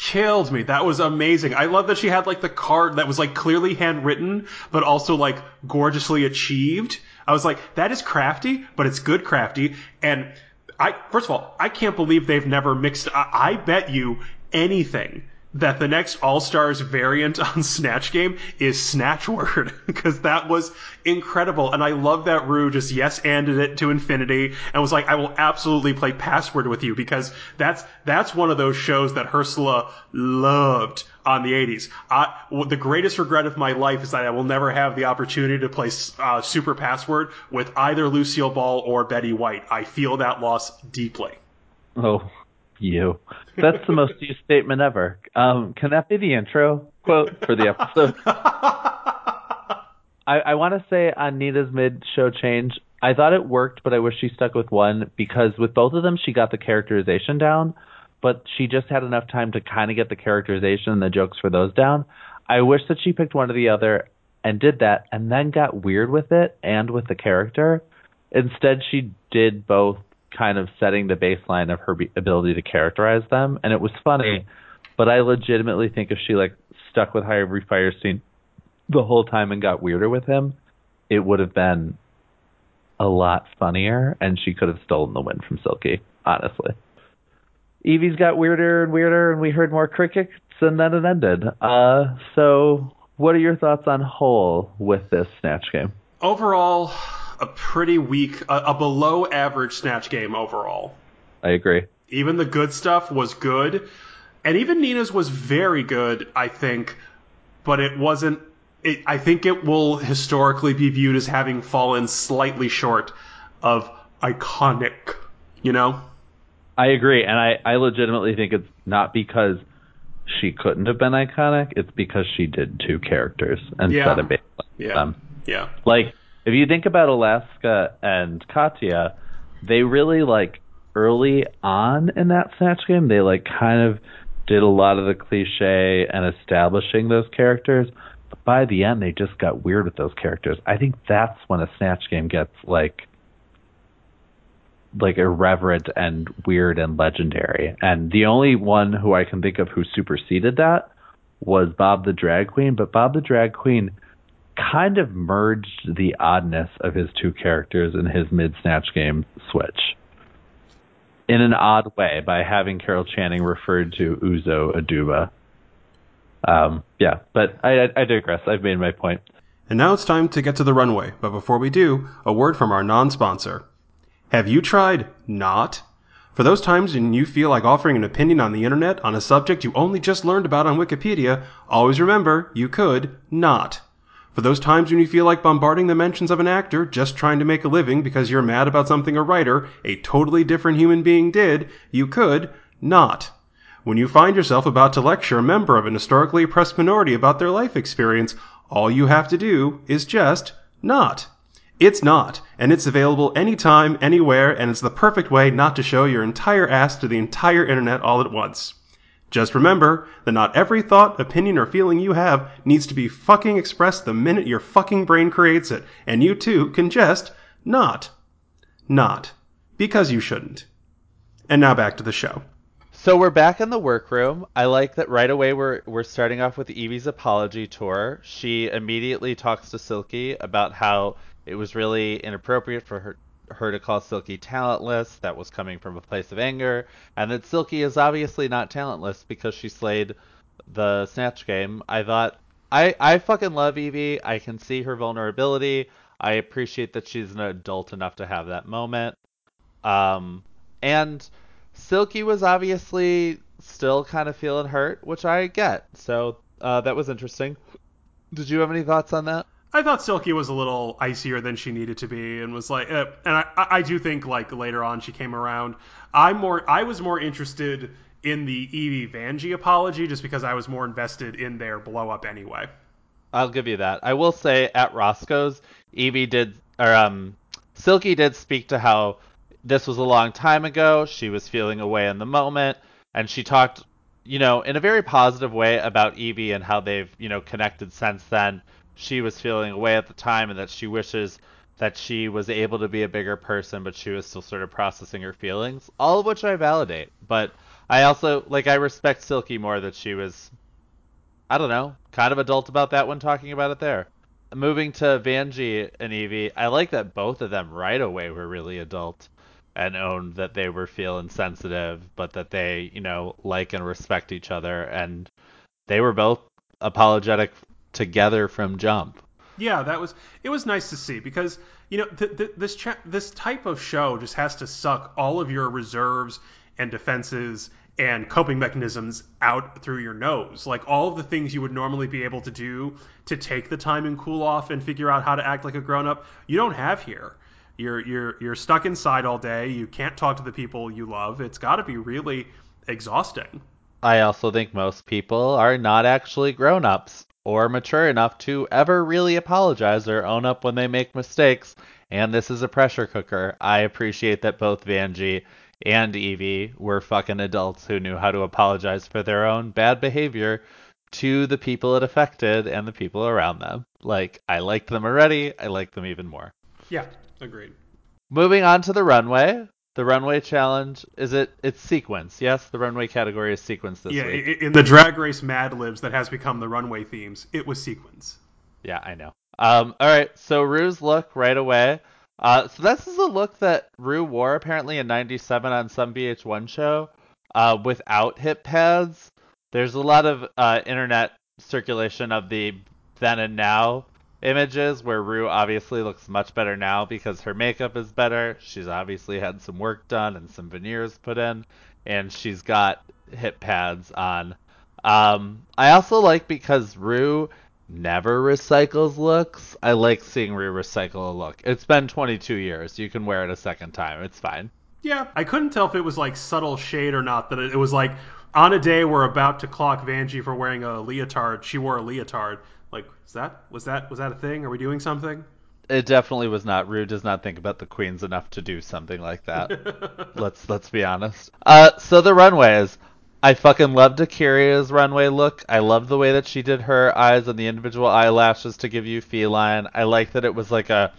Killed me. That was amazing. I love that she had like the card that was like clearly handwritten, but also like gorgeously achieved. I was like, that is crafty, but it's good crafty. And I can't believe they've never mixed. I bet you anything that the next All-Stars variant on Snatch Game is Snatch Word, because that was incredible. And I love that Rue just yes-anded it to infinity and was like, I will absolutely play Password with you, because that's one of those shows that Ursula loved on the 80s. The greatest regret of my life is that I will never have the opportunity to play Super Password with either Lucille Ball or Betty White. I feel that loss deeply. Oh, you. That's the most used statement ever. Can that be the intro quote for the episode? I want to say on Nina's mid-show change, I thought it worked, but I wish she stuck with one, because with both of them, she got the characterization down, but she just had enough time to kind of get the characterization and the jokes for those down. I wish that she picked one or the other and did that and then got weird with it and with the character. Instead, she did both kind of setting the baseline of her ability to characterize them. And it was funny, but I legitimately think if she like stuck with Harvey Fierstein the whole time and got weirder with him, it would have been a lot funnier, and she could have stolen the win from Silky, honestly. Yvie's got weirder and weirder, and we heard more crickets, and then it ended. So what are your thoughts on whole with this Snatch Game? Overall, a pretty weak, a below-average Snatch Game overall. I agree. Even the good stuff was good, and even Nina's was very good, I think, but it wasn't... I think it will historically be viewed as having fallen slightly short of iconic, you know? I agree, and I legitimately think it's not because she couldn't have been iconic, it's because she did two characters and set a baseline for them. Yeah. Like, if you think about Alaska and Katya, they really, like, early on in that Snatch Game, they, like, kind of did a lot of the cliche and establishing those characters. But by the end, they just got weird with those characters. I think that's when a Snatch Game gets, like irreverent and weird and legendary. And the only one who I can think of who superseded that was Bob the Drag Queen. But Bob the Drag Queen kind of merged the oddness of his two characters in his mid-Snatch Game switch in an odd way by having Carol Channing referred to Uzo Aduba. But I digress. I've made my point. And now it's time to get to the runway. But before we do, a word from our non-sponsor. Have you tried not? For those times when you feel like offering an opinion on the internet on a subject you only just learned about on Wikipedia, always remember, you could not. For those times when you feel like bombarding the mentions of an actor just trying to make a living because you're mad about something a writer, a totally different human being did, you could not. When you find yourself about to lecture a member of an historically oppressed minority about their life experience, all you have to do is just not. It's not, and it's available anytime, anywhere, and it's the perfect way not to show your entire ass to the entire internet all at once. Just remember that not every thought, opinion, or feeling you have needs to be fucking expressed the minute your fucking brain creates it, and you too can just not. Not. Because you shouldn't. And now back to the show. So we're back in the workroom. I like that right away we're starting off with Yvie's apology tour. She immediately talks to Silky about how it was really inappropriate for her to call Silky talentless. That was coming from a place of anger. And that Silky is obviously not talentless because she slayed the Snatch Game. I thought, I fucking love Yvie. I can see her vulnerability. I appreciate that she's an adult enough to have that moment. And Silky was obviously still kind of feeling hurt, which I get. So that was interesting. Did you have any thoughts on that? I thought Silky was a little icier than she needed to be, and was like, and I do think like later on she came around. I was more interested in the Yvie Vanjie apology just because I was more invested in their blow up anyway. I'll give you that. I will say at Roscoe's, Silky did speak to how this was a long time ago. She was feeling away in the moment, and she talked, you know, in a very positive way about Yvie and how they've, you know, connected since then. She was feeling away at the time and that she wishes that she was able to be a bigger person, but she was still sort of processing her feelings, all of which I validate. But I also, like, I respect Silky more that she was, I don't know, kind of adult about that when talking about it there. Moving to Vanjie and Yvie, I like that both of them right away were really adult and owned that they were feeling sensitive, but that they, you know, like and respect each other. And they were both apologetic together from jump. Yeah, it was nice to see, because you know this type of show just has to suck all of your reserves and defenses and coping mechanisms out through your nose. Like all of the things you would normally be able to do to take the time and cool off and figure out how to act like a grown-up, you don't have here. You're stuck inside all day. You can't talk to the people you love. It's got to be really exhausting. I also think most people are not actually grown-ups or mature enough to ever really apologize or own up when they make mistakes, and this is a pressure cooker. I appreciate that both Vanjie and Yvie were fucking adults who knew how to apologize for their own bad behavior to the people it affected and the people around them. Like, I liked them already. I like them even more. Yeah, agreed. Moving on to the runway, The runway challenge, is it? It's sequence, yes? The runway category is sequence this week. Yeah, in the Drag Race Mad Libs that has become the runway themes, it was sequence. Yeah, I know. All right, so Rue's look right away. So this is a look that Rue wore apparently in '97 on some VH1 show without hip pads. There's a lot of internet circulation of the then and now images where Rue obviously looks much better now because her makeup is better. She's obviously had some work done and some veneers put in, and she's got hip pads on. I also like, because Rue never recycles looks, I like seeing Rue recycle a look. It's been 22 years. You can wear it a second time. It's fine. Yeah, I couldn't tell if it was like subtle shade or not, that it was like, on a day we're about to clock Vanjie for wearing a leotard, she wore a leotard. Like, was that a thing? Are we doing something? It definitely was not. Rue does not think about the queens enough to do something like that. Let's be honest. So the runways. I fucking loved Akira's runway look. I loved the way that she did her eyes and the individual eyelashes to give you feline. I like that it was like a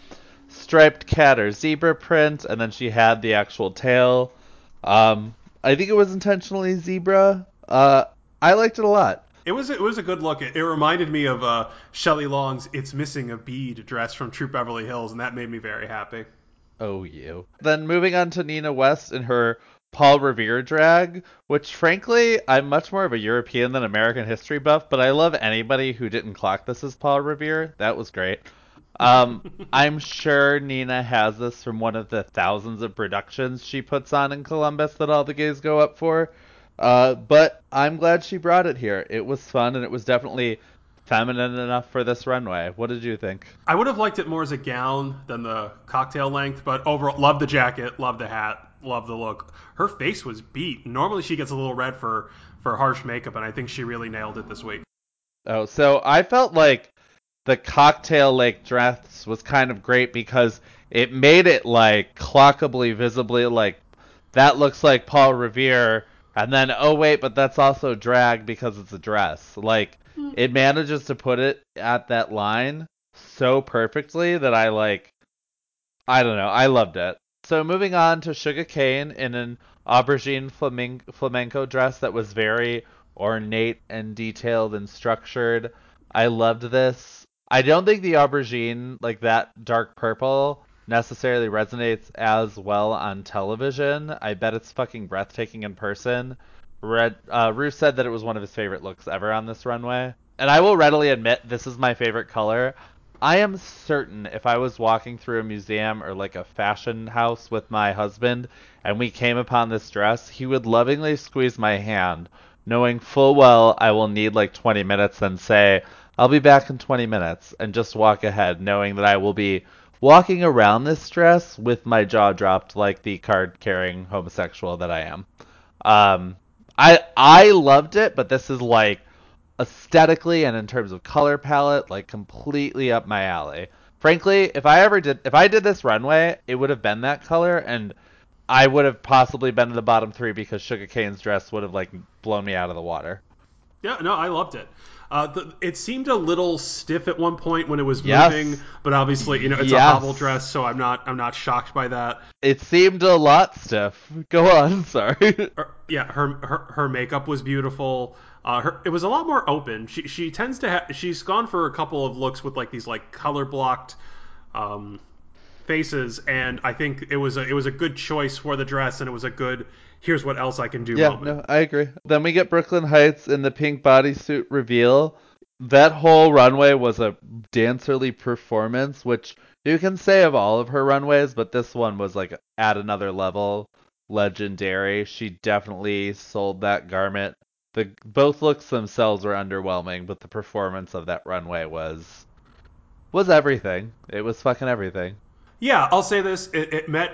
striped cat or zebra print, and then she had the actual tail. I think it was intentionally zebra. I liked it a lot. It was a good look. It reminded me of Shelley Long's "It's Missing a Bead" dress from True Beverly Hills, and that made me very happy. Oh, you. Then moving on to Nina West in her Paul Revere drag, which frankly, I'm much more of a European than American history buff, but I love anybody who didn't clock this as Paul Revere. That was great. I'm sure Nina has this from one of the thousands of productions she puts on in Columbus that all the gays go up for. But I'm glad she brought it here. It was fun, and it was definitely feminine enough for this runway. What did you think? I would have liked it more as a gown than the cocktail length, but overall, love the jacket, love the hat, love the look. Her face was beat. Normally she gets a little red for harsh makeup, and I think she really nailed it this week. Oh, so I felt like the cocktail lake dress was kind of great because it made it like clockably, visibly like, that looks like Paul Revere, and then, oh wait, but that's also drag because it's a dress. Like, it manages to put it at that line so perfectly that I don't know, I loved it. So moving on to Sugar Cane in an aubergine flamenco dress that was very ornate and detailed and structured. I loved this. I don't think the aubergine, like that dark purple, necessarily resonates as well on television. I bet it's fucking breathtaking in person. Rue said that it was one of his favorite looks ever on this runway. And I will readily admit, this is my favorite color. I am certain if I was walking through a museum or like a fashion house with my husband and we came upon this dress, he would lovingly squeeze my hand, knowing full well I will need like 20 minutes and say, I'll be back in 20 minutes, and just walk ahead, knowing that I will be walking around this dress with my jaw dropped like the card-carrying homosexual that I am. I loved it, but this is like, aesthetically and in terms of color palette, like completely up my alley. Frankly, if I did this runway, it would have been that color, and I would have possibly been in the bottom three because Sugar Cane's dress would have like blown me out of the water. Yeah, no, I loved it. It seemed a little stiff at one point when it was moving, yes, but obviously, you know, it's, yes, a hobble dress, so I'm not shocked by that. It seemed a lot stiff. Go on, sorry. Her makeup was beautiful. It was a lot more open. She tends to she's gone for a couple of looks with like these like color blocked faces, and I think it was a good choice for the dress, and it was a good, here's what else I can do. Yeah, moment. No, I agree. Then we get Brooke Lynn Hytes in the pink bodysuit reveal. That whole runway was a dancerly performance, which you can say of all of her runways, but this one was like at another level, legendary. She definitely sold that garment. Both looks themselves were underwhelming, but the performance of that runway was everything. It was fucking everything. Yeah, I'll say this. It met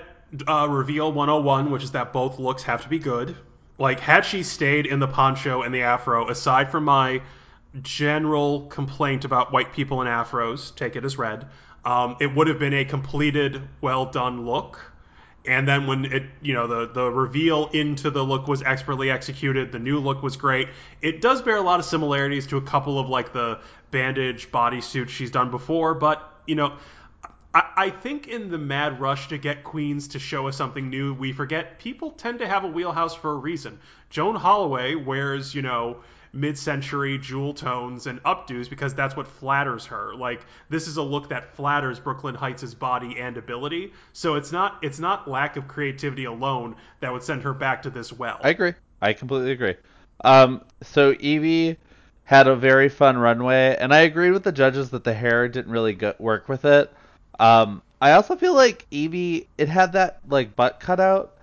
Reveal 101, which is that both looks have to be good. Like, had she stayed in the poncho and the afro, aside from my general complaint about white people in afros, take it as read, it would have been a completed, well-done look. And then when it, you know, the reveal into the look was expertly executed, the new look was great. It does bear a lot of similarities to a couple of like the bandage bodysuits she's done before, but, you know, I think in the mad rush to get queens to show us something new, we forget people tend to have a wheelhouse for a reason. Joan Holloway wears, you know, mid-century jewel tones and updos because that's what flatters her. Like, this is a look that flatters Brooke Lynn Hytes' body and ability. So it's not lack of creativity alone that would send her back to this well. I agree. I completely agree. So Yvie had a very fun runway, and I agreed with the judges that the hair didn't really work with it. I also feel like Yvie, it had that, like, butt cutout,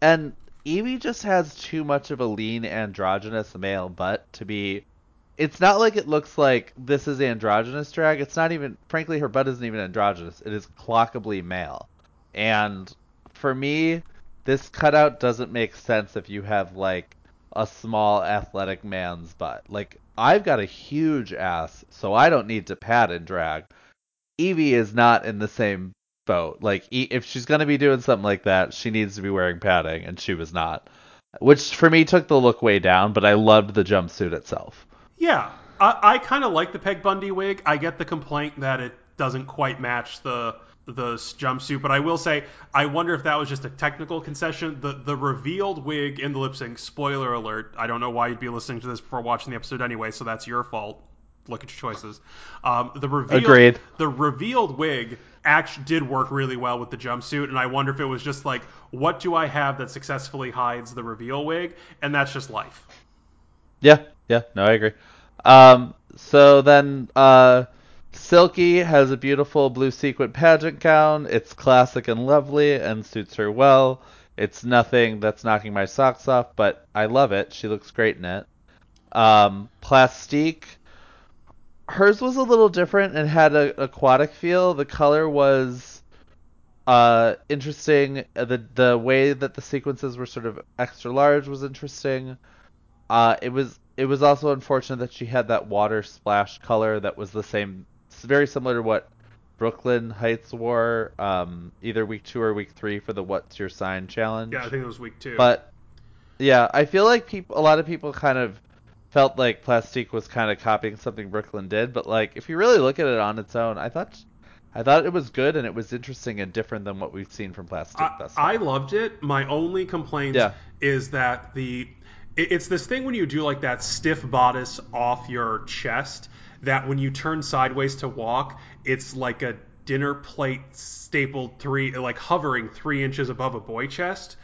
and Yvie just has too much of a lean androgynous male butt to be... It's not like it looks like this is androgynous drag. It's not even... Frankly, her butt isn't even androgynous. It is clockably male. And for me, this cutout doesn't make sense if you have, like, a small athletic man's butt. Like, I've got a huge ass, so I don't need to pad in drag. Yvie is not in the same boat. Like, if she's going to be doing something like that, she needs to be wearing padding, and she was not. Which, for me, took the look way down, but I loved the jumpsuit itself. Yeah, I kind of like the Peg Bundy wig. I get the complaint that it doesn't quite match the jumpsuit, but I will say, I wonder if that was just a technical concession. The revealed wig in the lip sync, spoiler alert, I don't know why you'd be listening to this before watching the episode anyway, so that's your fault. Look at your choices. The revealed wig actually did work really well with the jumpsuit, and I wonder if it was just like, what do I have that successfully hides the reveal wig? And that's just life. Yeah. No, I agree. So then Silky has a beautiful blue sequin pageant gown. It's classic and lovely and suits her well. It's nothing that's knocking my socks off, but I love it. She looks great in it. Plastique. Hers was a little different and had an aquatic feel. The color was interesting. The way that the sequences were sort of extra large was interesting. It was also unfortunate that she had that water splash color that was the same, very similar to what Brooke Lynn Hytes wore either week 2 or week 3 for the What's Your Sign challenge. Yeah, I think it was week 2. But yeah, I feel like a lot of people kind of felt like Plastique was kind of copying something Brooke Lynn did, but like if you really look at it on its own, I thought it was good and it was interesting and different than what we've seen from Plastique thus far. I loved it. My only complaint is that it's this thing when you do like that stiff bodice off your chest that when you turn sideways to walk, it's like a dinner plate stapled hovering 3 inches above a boy chest.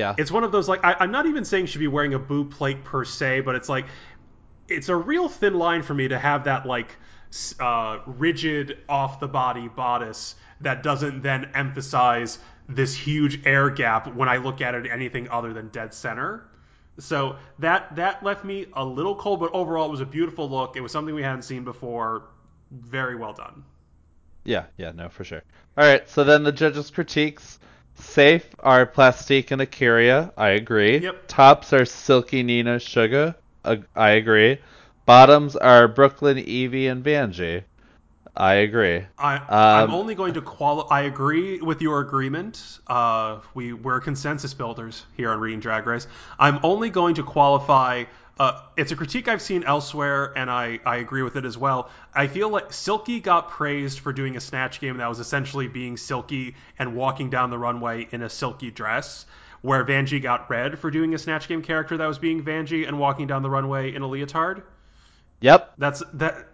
It's one of those, like, I'm not even saying she'd be wearing a boob plate per se, but it's like, it's a real thin line for me to have that, like, rigid off-the-body bodice that doesn't then emphasize this huge air gap when I look at it anything other than dead center. So that left me a little cold, but overall it was a beautiful look. It was something we hadn't seen before. Very well done. Yeah, no, for sure. All right, so then the judges' critiques... Safe are Plastique and Akira. I agree. Yep. Tops are Silky, Nina, Suga. I agree. Bottoms are Brooke Lynn, Yvie, and Vanjie. I agree. I'm only going to I agree with your agreement. We're consensus builders here on Reading Drag Race. I'm only going to qualify... it's a critique I've seen elsewhere, and I agree with it as well. I feel like Silky got praised for doing a snatch game that was essentially being Silky and walking down the runway in a Silky dress, where Vanjie got red for doing a snatch game character that was being Vanjie and walking down the runway in a leotard. Yep.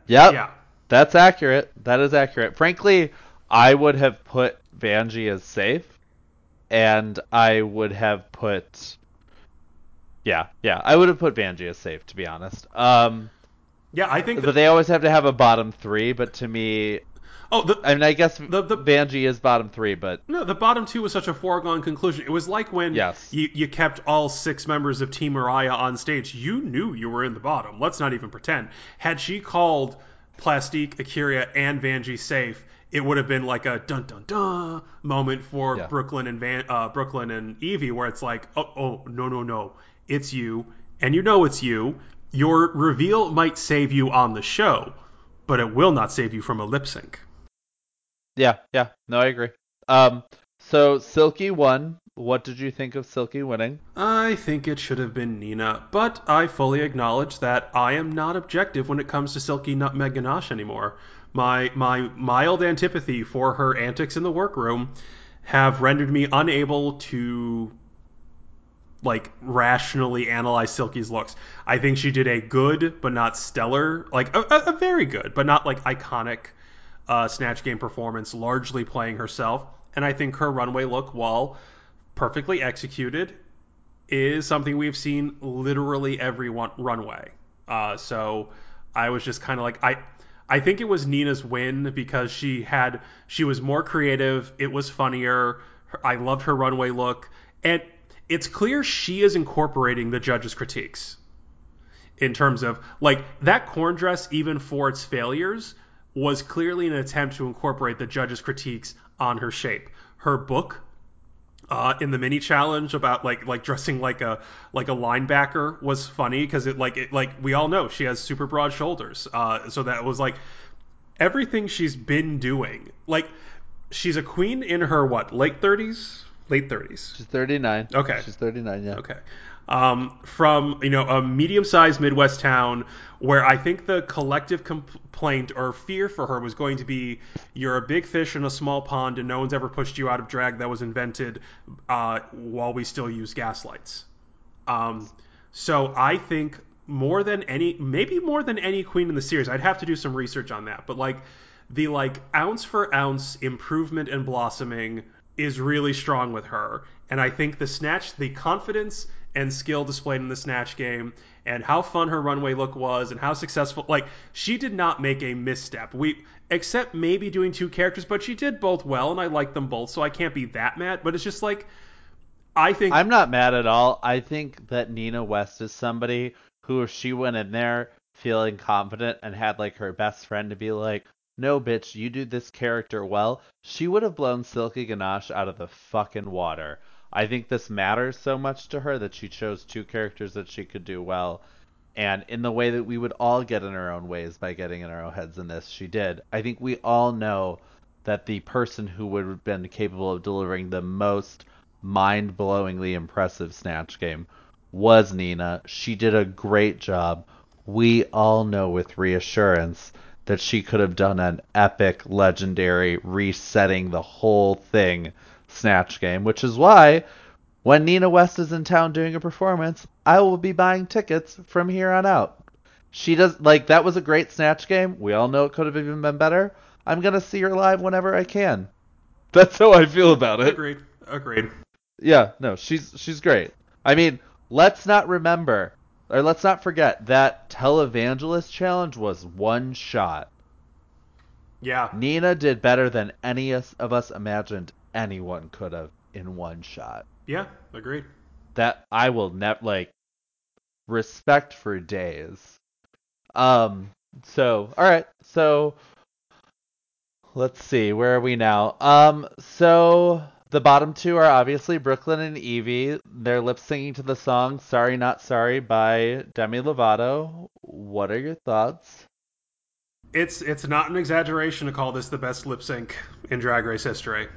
Yeah. That's accurate. That is accurate. Frankly, I would have put Vanjie as safe, and I would have put... Yeah. I would have put Vanjie as safe, to be honest. I think... But they always have to have a bottom three, but to me... I guess the Vanjie is bottom three, but... No, the bottom two was such a foregone conclusion. It was like when you kept all 6 members of Team Mariah on stage. You knew you were in the bottom. Let's not even pretend. Had she called Plastique, Akira, and Vanjie safe, it would have been like a dun-dun-dun moment for Brooke Lynn and Yvie, where it's like, no. It's you, and you know it's you. Your reveal might save you on the show, but it will not save you from a lip sync. Yeah. No, I agree. So Silky won. What did you think of Silky winning? I think it should have been Nina, but I fully acknowledge that I am not objective when it comes to Silky Nutmeg Ganache anymore. my mild antipathy for her antics in the workroom have rendered me unable to rationally analyze Silky's looks. I think she did a good but not stellar, a very good but not iconic Snatch Game performance, largely playing herself. And I think her runway look, while perfectly executed, is something we've seen literally every runway. So I was just kind of I think it was Nina's win because she was more creative. It was funnier. I loved her runway look. And it's clear she is incorporating the judges' critiques in terms of that corn dress, even for its failures, was clearly an attempt to incorporate the judges' critiques on her shape. Her book in the mini challenge about dressing like a linebacker was funny because we all know she has super broad shoulders. So that was everything she's been doing. She's a queen in her late 30s? Late 30s. She's 39. Okay. She's 39, yeah. Okay. From, a medium-sized Midwest town where I think the collective complaint or fear for her was going to be, you're a big fish in a small pond and no one's ever pushed you out of drag that was invented while we still use gaslights. So I think maybe more than any queen in the series, I'd have to do some research on that, but the ounce for ounce improvement and blossoming is really strong with her. And I think the confidence and skill displayed in the Snatch Game and how fun her runway look was and how successful, she did not make a misstep. Except maybe doing two characters, but she did both well and I liked them both, so I can't be that mad. But it's just I'm not mad at all. I think that Nina West is somebody who, if she went in there feeling confident and had her best friend to be no, bitch, you do this character well, she would have blown Silky Ganache out of the fucking water. I think this matters so much to her that she chose two characters that she could do well. And in the way that we would all get in our own ways by getting in our own heads in this, she did. I think we all know that the person who would have been capable of delivering the most mind-blowingly impressive Snatch Game was Nina. She did a great job. We all know with reassurance that she could have done an epic, legendary, resetting the whole thing Snatch Game, which is why when Nina West is in town doing a performance, I will be buying tickets from here on out. She does, that was a great Snatch Game. We all know it could have even been better. I'm going to see her live whenever I can. That's how I feel about it. Agreed. Yeah, no, she's great. I mean, let's not forget that televangelist challenge was one shot. Yeah. Nina did better than any of us imagined anyone could have in one shot. Yeah, agreed. That I will respect for days. So, all right. So, let's see. Where are we now? So the bottom two are obviously Brooke Lynn and Yvie. They're lip-syncing to the song Sorry Not Sorry by Demi Lovato. What are your thoughts? It's not an exaggeration to call this the best lip sync in Drag Race history.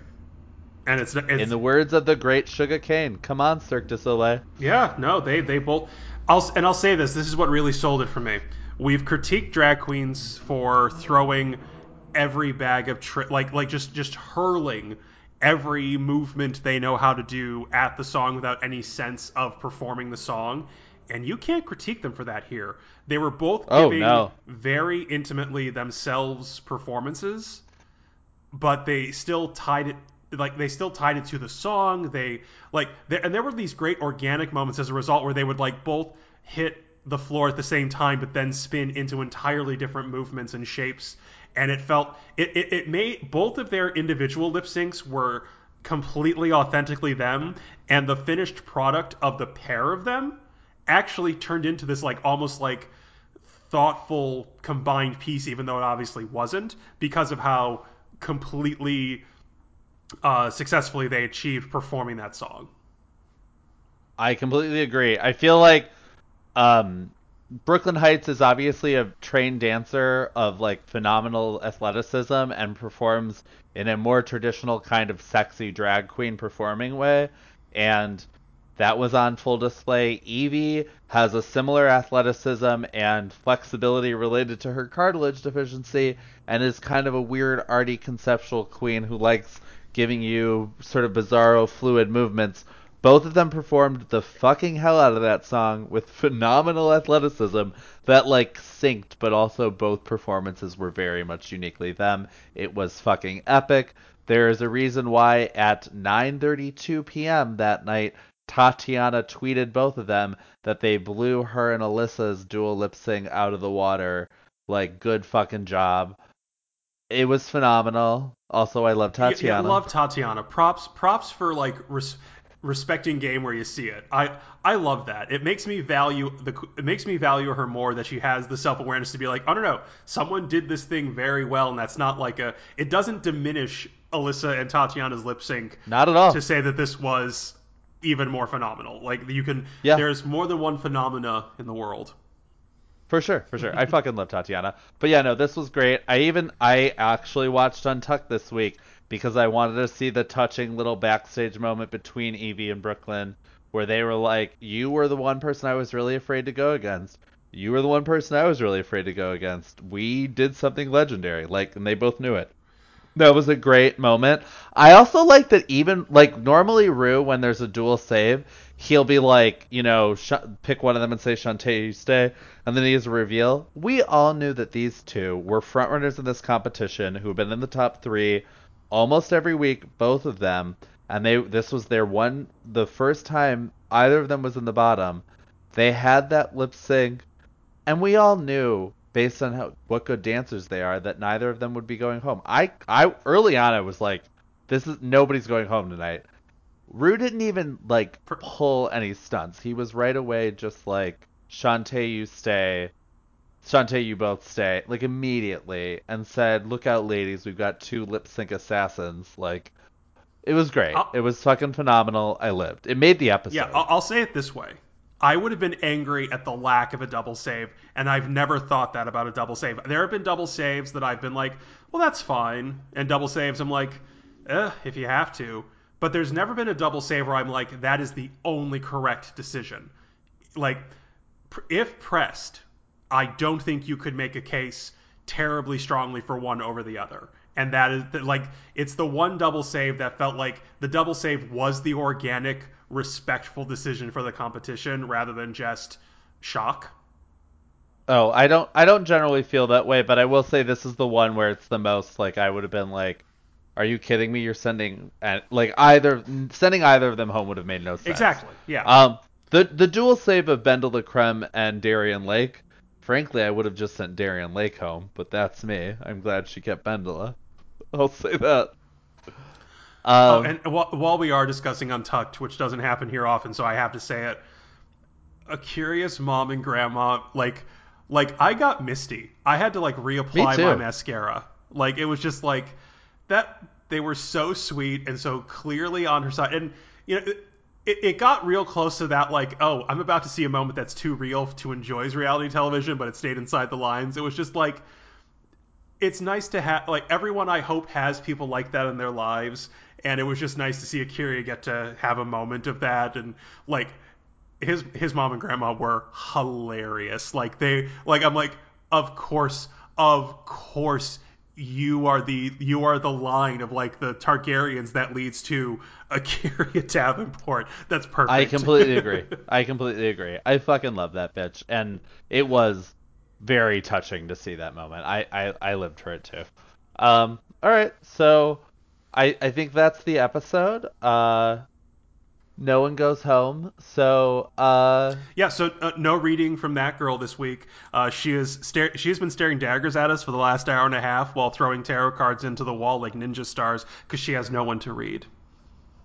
And it's in the words of the great Sugar Cane, come on, Cirque du Soleil. Yeah, no, they both... I'll say this. This is what really sold it for me. We've critiqued drag queens for throwing every bag of... just hurling every movement they know how to do at the song without any sense of performing the song, and you can't critique them for that here. They were both giving very intimately themselves performances, but they still tied it to the song. And there were these great organic moments as a result where they would both hit the floor at the same time but then spin into entirely different movements and shapes. And it felt it made both of their individual lip syncs were completely authentically them, and the finished product of the pair of them actually turned into this almost thoughtful combined piece, even though it obviously wasn't, because of how completely successfully they achieved performing that song. I completely agree. I feel Brooke Lynn Hytes is obviously a trained dancer of phenomenal athleticism and performs in a more traditional kind of sexy drag queen performing way. And That was on full display. Yvie has a similar athleticism and flexibility related to her cartilage deficiency and is kind of a weird, arty, conceptual queen who likes giving you sort of bizarro, fluid movements. Both of them performed the fucking hell out of that song with phenomenal athleticism that, like, synced, but also both performances were very much uniquely them. It was fucking epic. There is a reason why at 9:32 p.m. that night, Tatiana tweeted both of them that they blew her and Alyssa's dual lip sync out of the water. Like, good fucking job. It was phenomenal. Also, I love Tatiana. Yeah, I love Tatiana. Props for, like, respecting game where you see it. I love that. It makes me value her more, that she has the self-awareness to be like, oh no, someone did this thing very well, and that's not like it doesn't diminish Alyssa and Tatiana's lip sync. Not at all. To say that this was even more phenomenal. Like, you can, yeah. There's more than one phenomena in the world. For sure. I fucking love Tatiana. But yeah, no, this was great. I actually watched Untucked this week because I wanted to see the touching little backstage moment between Yvie and Brooke Lynn where they were like, you were the one person I was really afraid to go against. You were the one person I was really afraid to go against. We did something legendary. Like, and they both knew it. That was a great moment. I also like that even, like, normally Rue, when there's a dual save, he'll be like, you know, pick one of them and say, Shantae, you stay. And then he has a reveal. We all knew that these two were frontrunners in this competition who have been in the top three almost every week, both of them. And this was their one, the first time either of them was in the bottom. They had that lip sync. And we all knew, based on what good dancers they are, that neither of them would be going home. I early on, I was like, nobody's going home tonight. Rue didn't even, like, pull any stunts. He was right away just like, Shantae, you stay. Shantae, you both stay. Like, immediately. And said, look out, ladies. We've got two lip sync assassins. Like, it was great. It was fucking phenomenal. I lived. It made the episode. Yeah, I'll say it this way. I would have been angry at the lack of a double save, and I've never thought that about a double save. There have been double saves that I've been like, well, that's fine. And double saves, I'm like, if you have to. But there's never been a double save where I'm like, that is the only correct decision. Like, if pressed, I don't think you could make a case terribly strongly for one over the other. And that is, like, it's the one double save that felt like the double save was the organic, respectful decision for the competition rather than just shock. Oh, I don't generally feel that way, but I will say this is the one where it's the most, like, I would have been like, are you kidding me? You're sending either of them home would have made no sense. Exactly. Yeah. The dual save of Bendel the Creme and Darian Lake, frankly, I would have just sent Darian Lake home, but that's me. I'm glad she kept Bendela. I'll say that. While we are discussing Untucked, which doesn't happen here often, so I have to say it, a curious mom and grandma, like I got misty. I had to, like, reapply my mascara. Like, it was just like that. They were so sweet and so clearly on her side. And, you know, it got real close to that, like, oh, I'm about to see a moment that's too real to enjoy as reality television, but it stayed inside the lines. It was just like, it's nice to have, like, everyone I hope has people like that in their lives. And it was just nice to see Akira get to have a moment of that. And, like, his mom and grandma were hilarious. Like, I'm like, of course you are the line of, like, the Targaryens that leads to Akira Davenport. That's perfect. I completely agree. I fucking love that bitch. And it was very touching to see that moment. I lived for it too. All right. So I think that's the episode. No one goes home. So, So no reading from that girl this week. She has been staring daggers at us for the last hour and a half while throwing tarot cards into the wall like ninja stars because she has no one to read.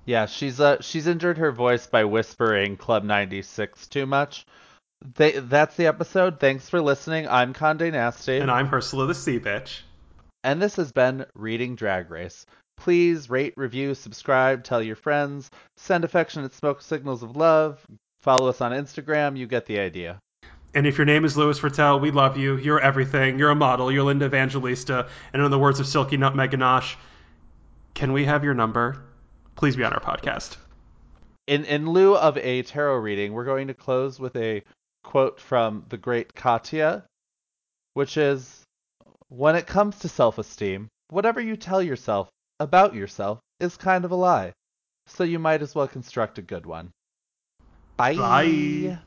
Yeah. She's injured her voice by whispering Club 96 too much. That's the episode. Thanks for listening. I'm Condé Nasty. And I'm Ursula the Sea Bitch. And this has been Reading Drag Race. Please rate, review, subscribe, tell your friends, send affectionate smoke signals of love, follow us on Instagram. You get the idea. And if your name is Louis Fertel, we love you. You're everything. You're a model. You're Linda Evangelista. And in the words of Silky Nutmeg Ganache, can we have your number? Please be on our podcast. In lieu of a tarot reading, we're going to close with a quote from the great Katya, which is, "When it comes to self-esteem, whatever you tell yourself about yourself is kind of a lie, so you might as well construct a good one." Bye. Bye.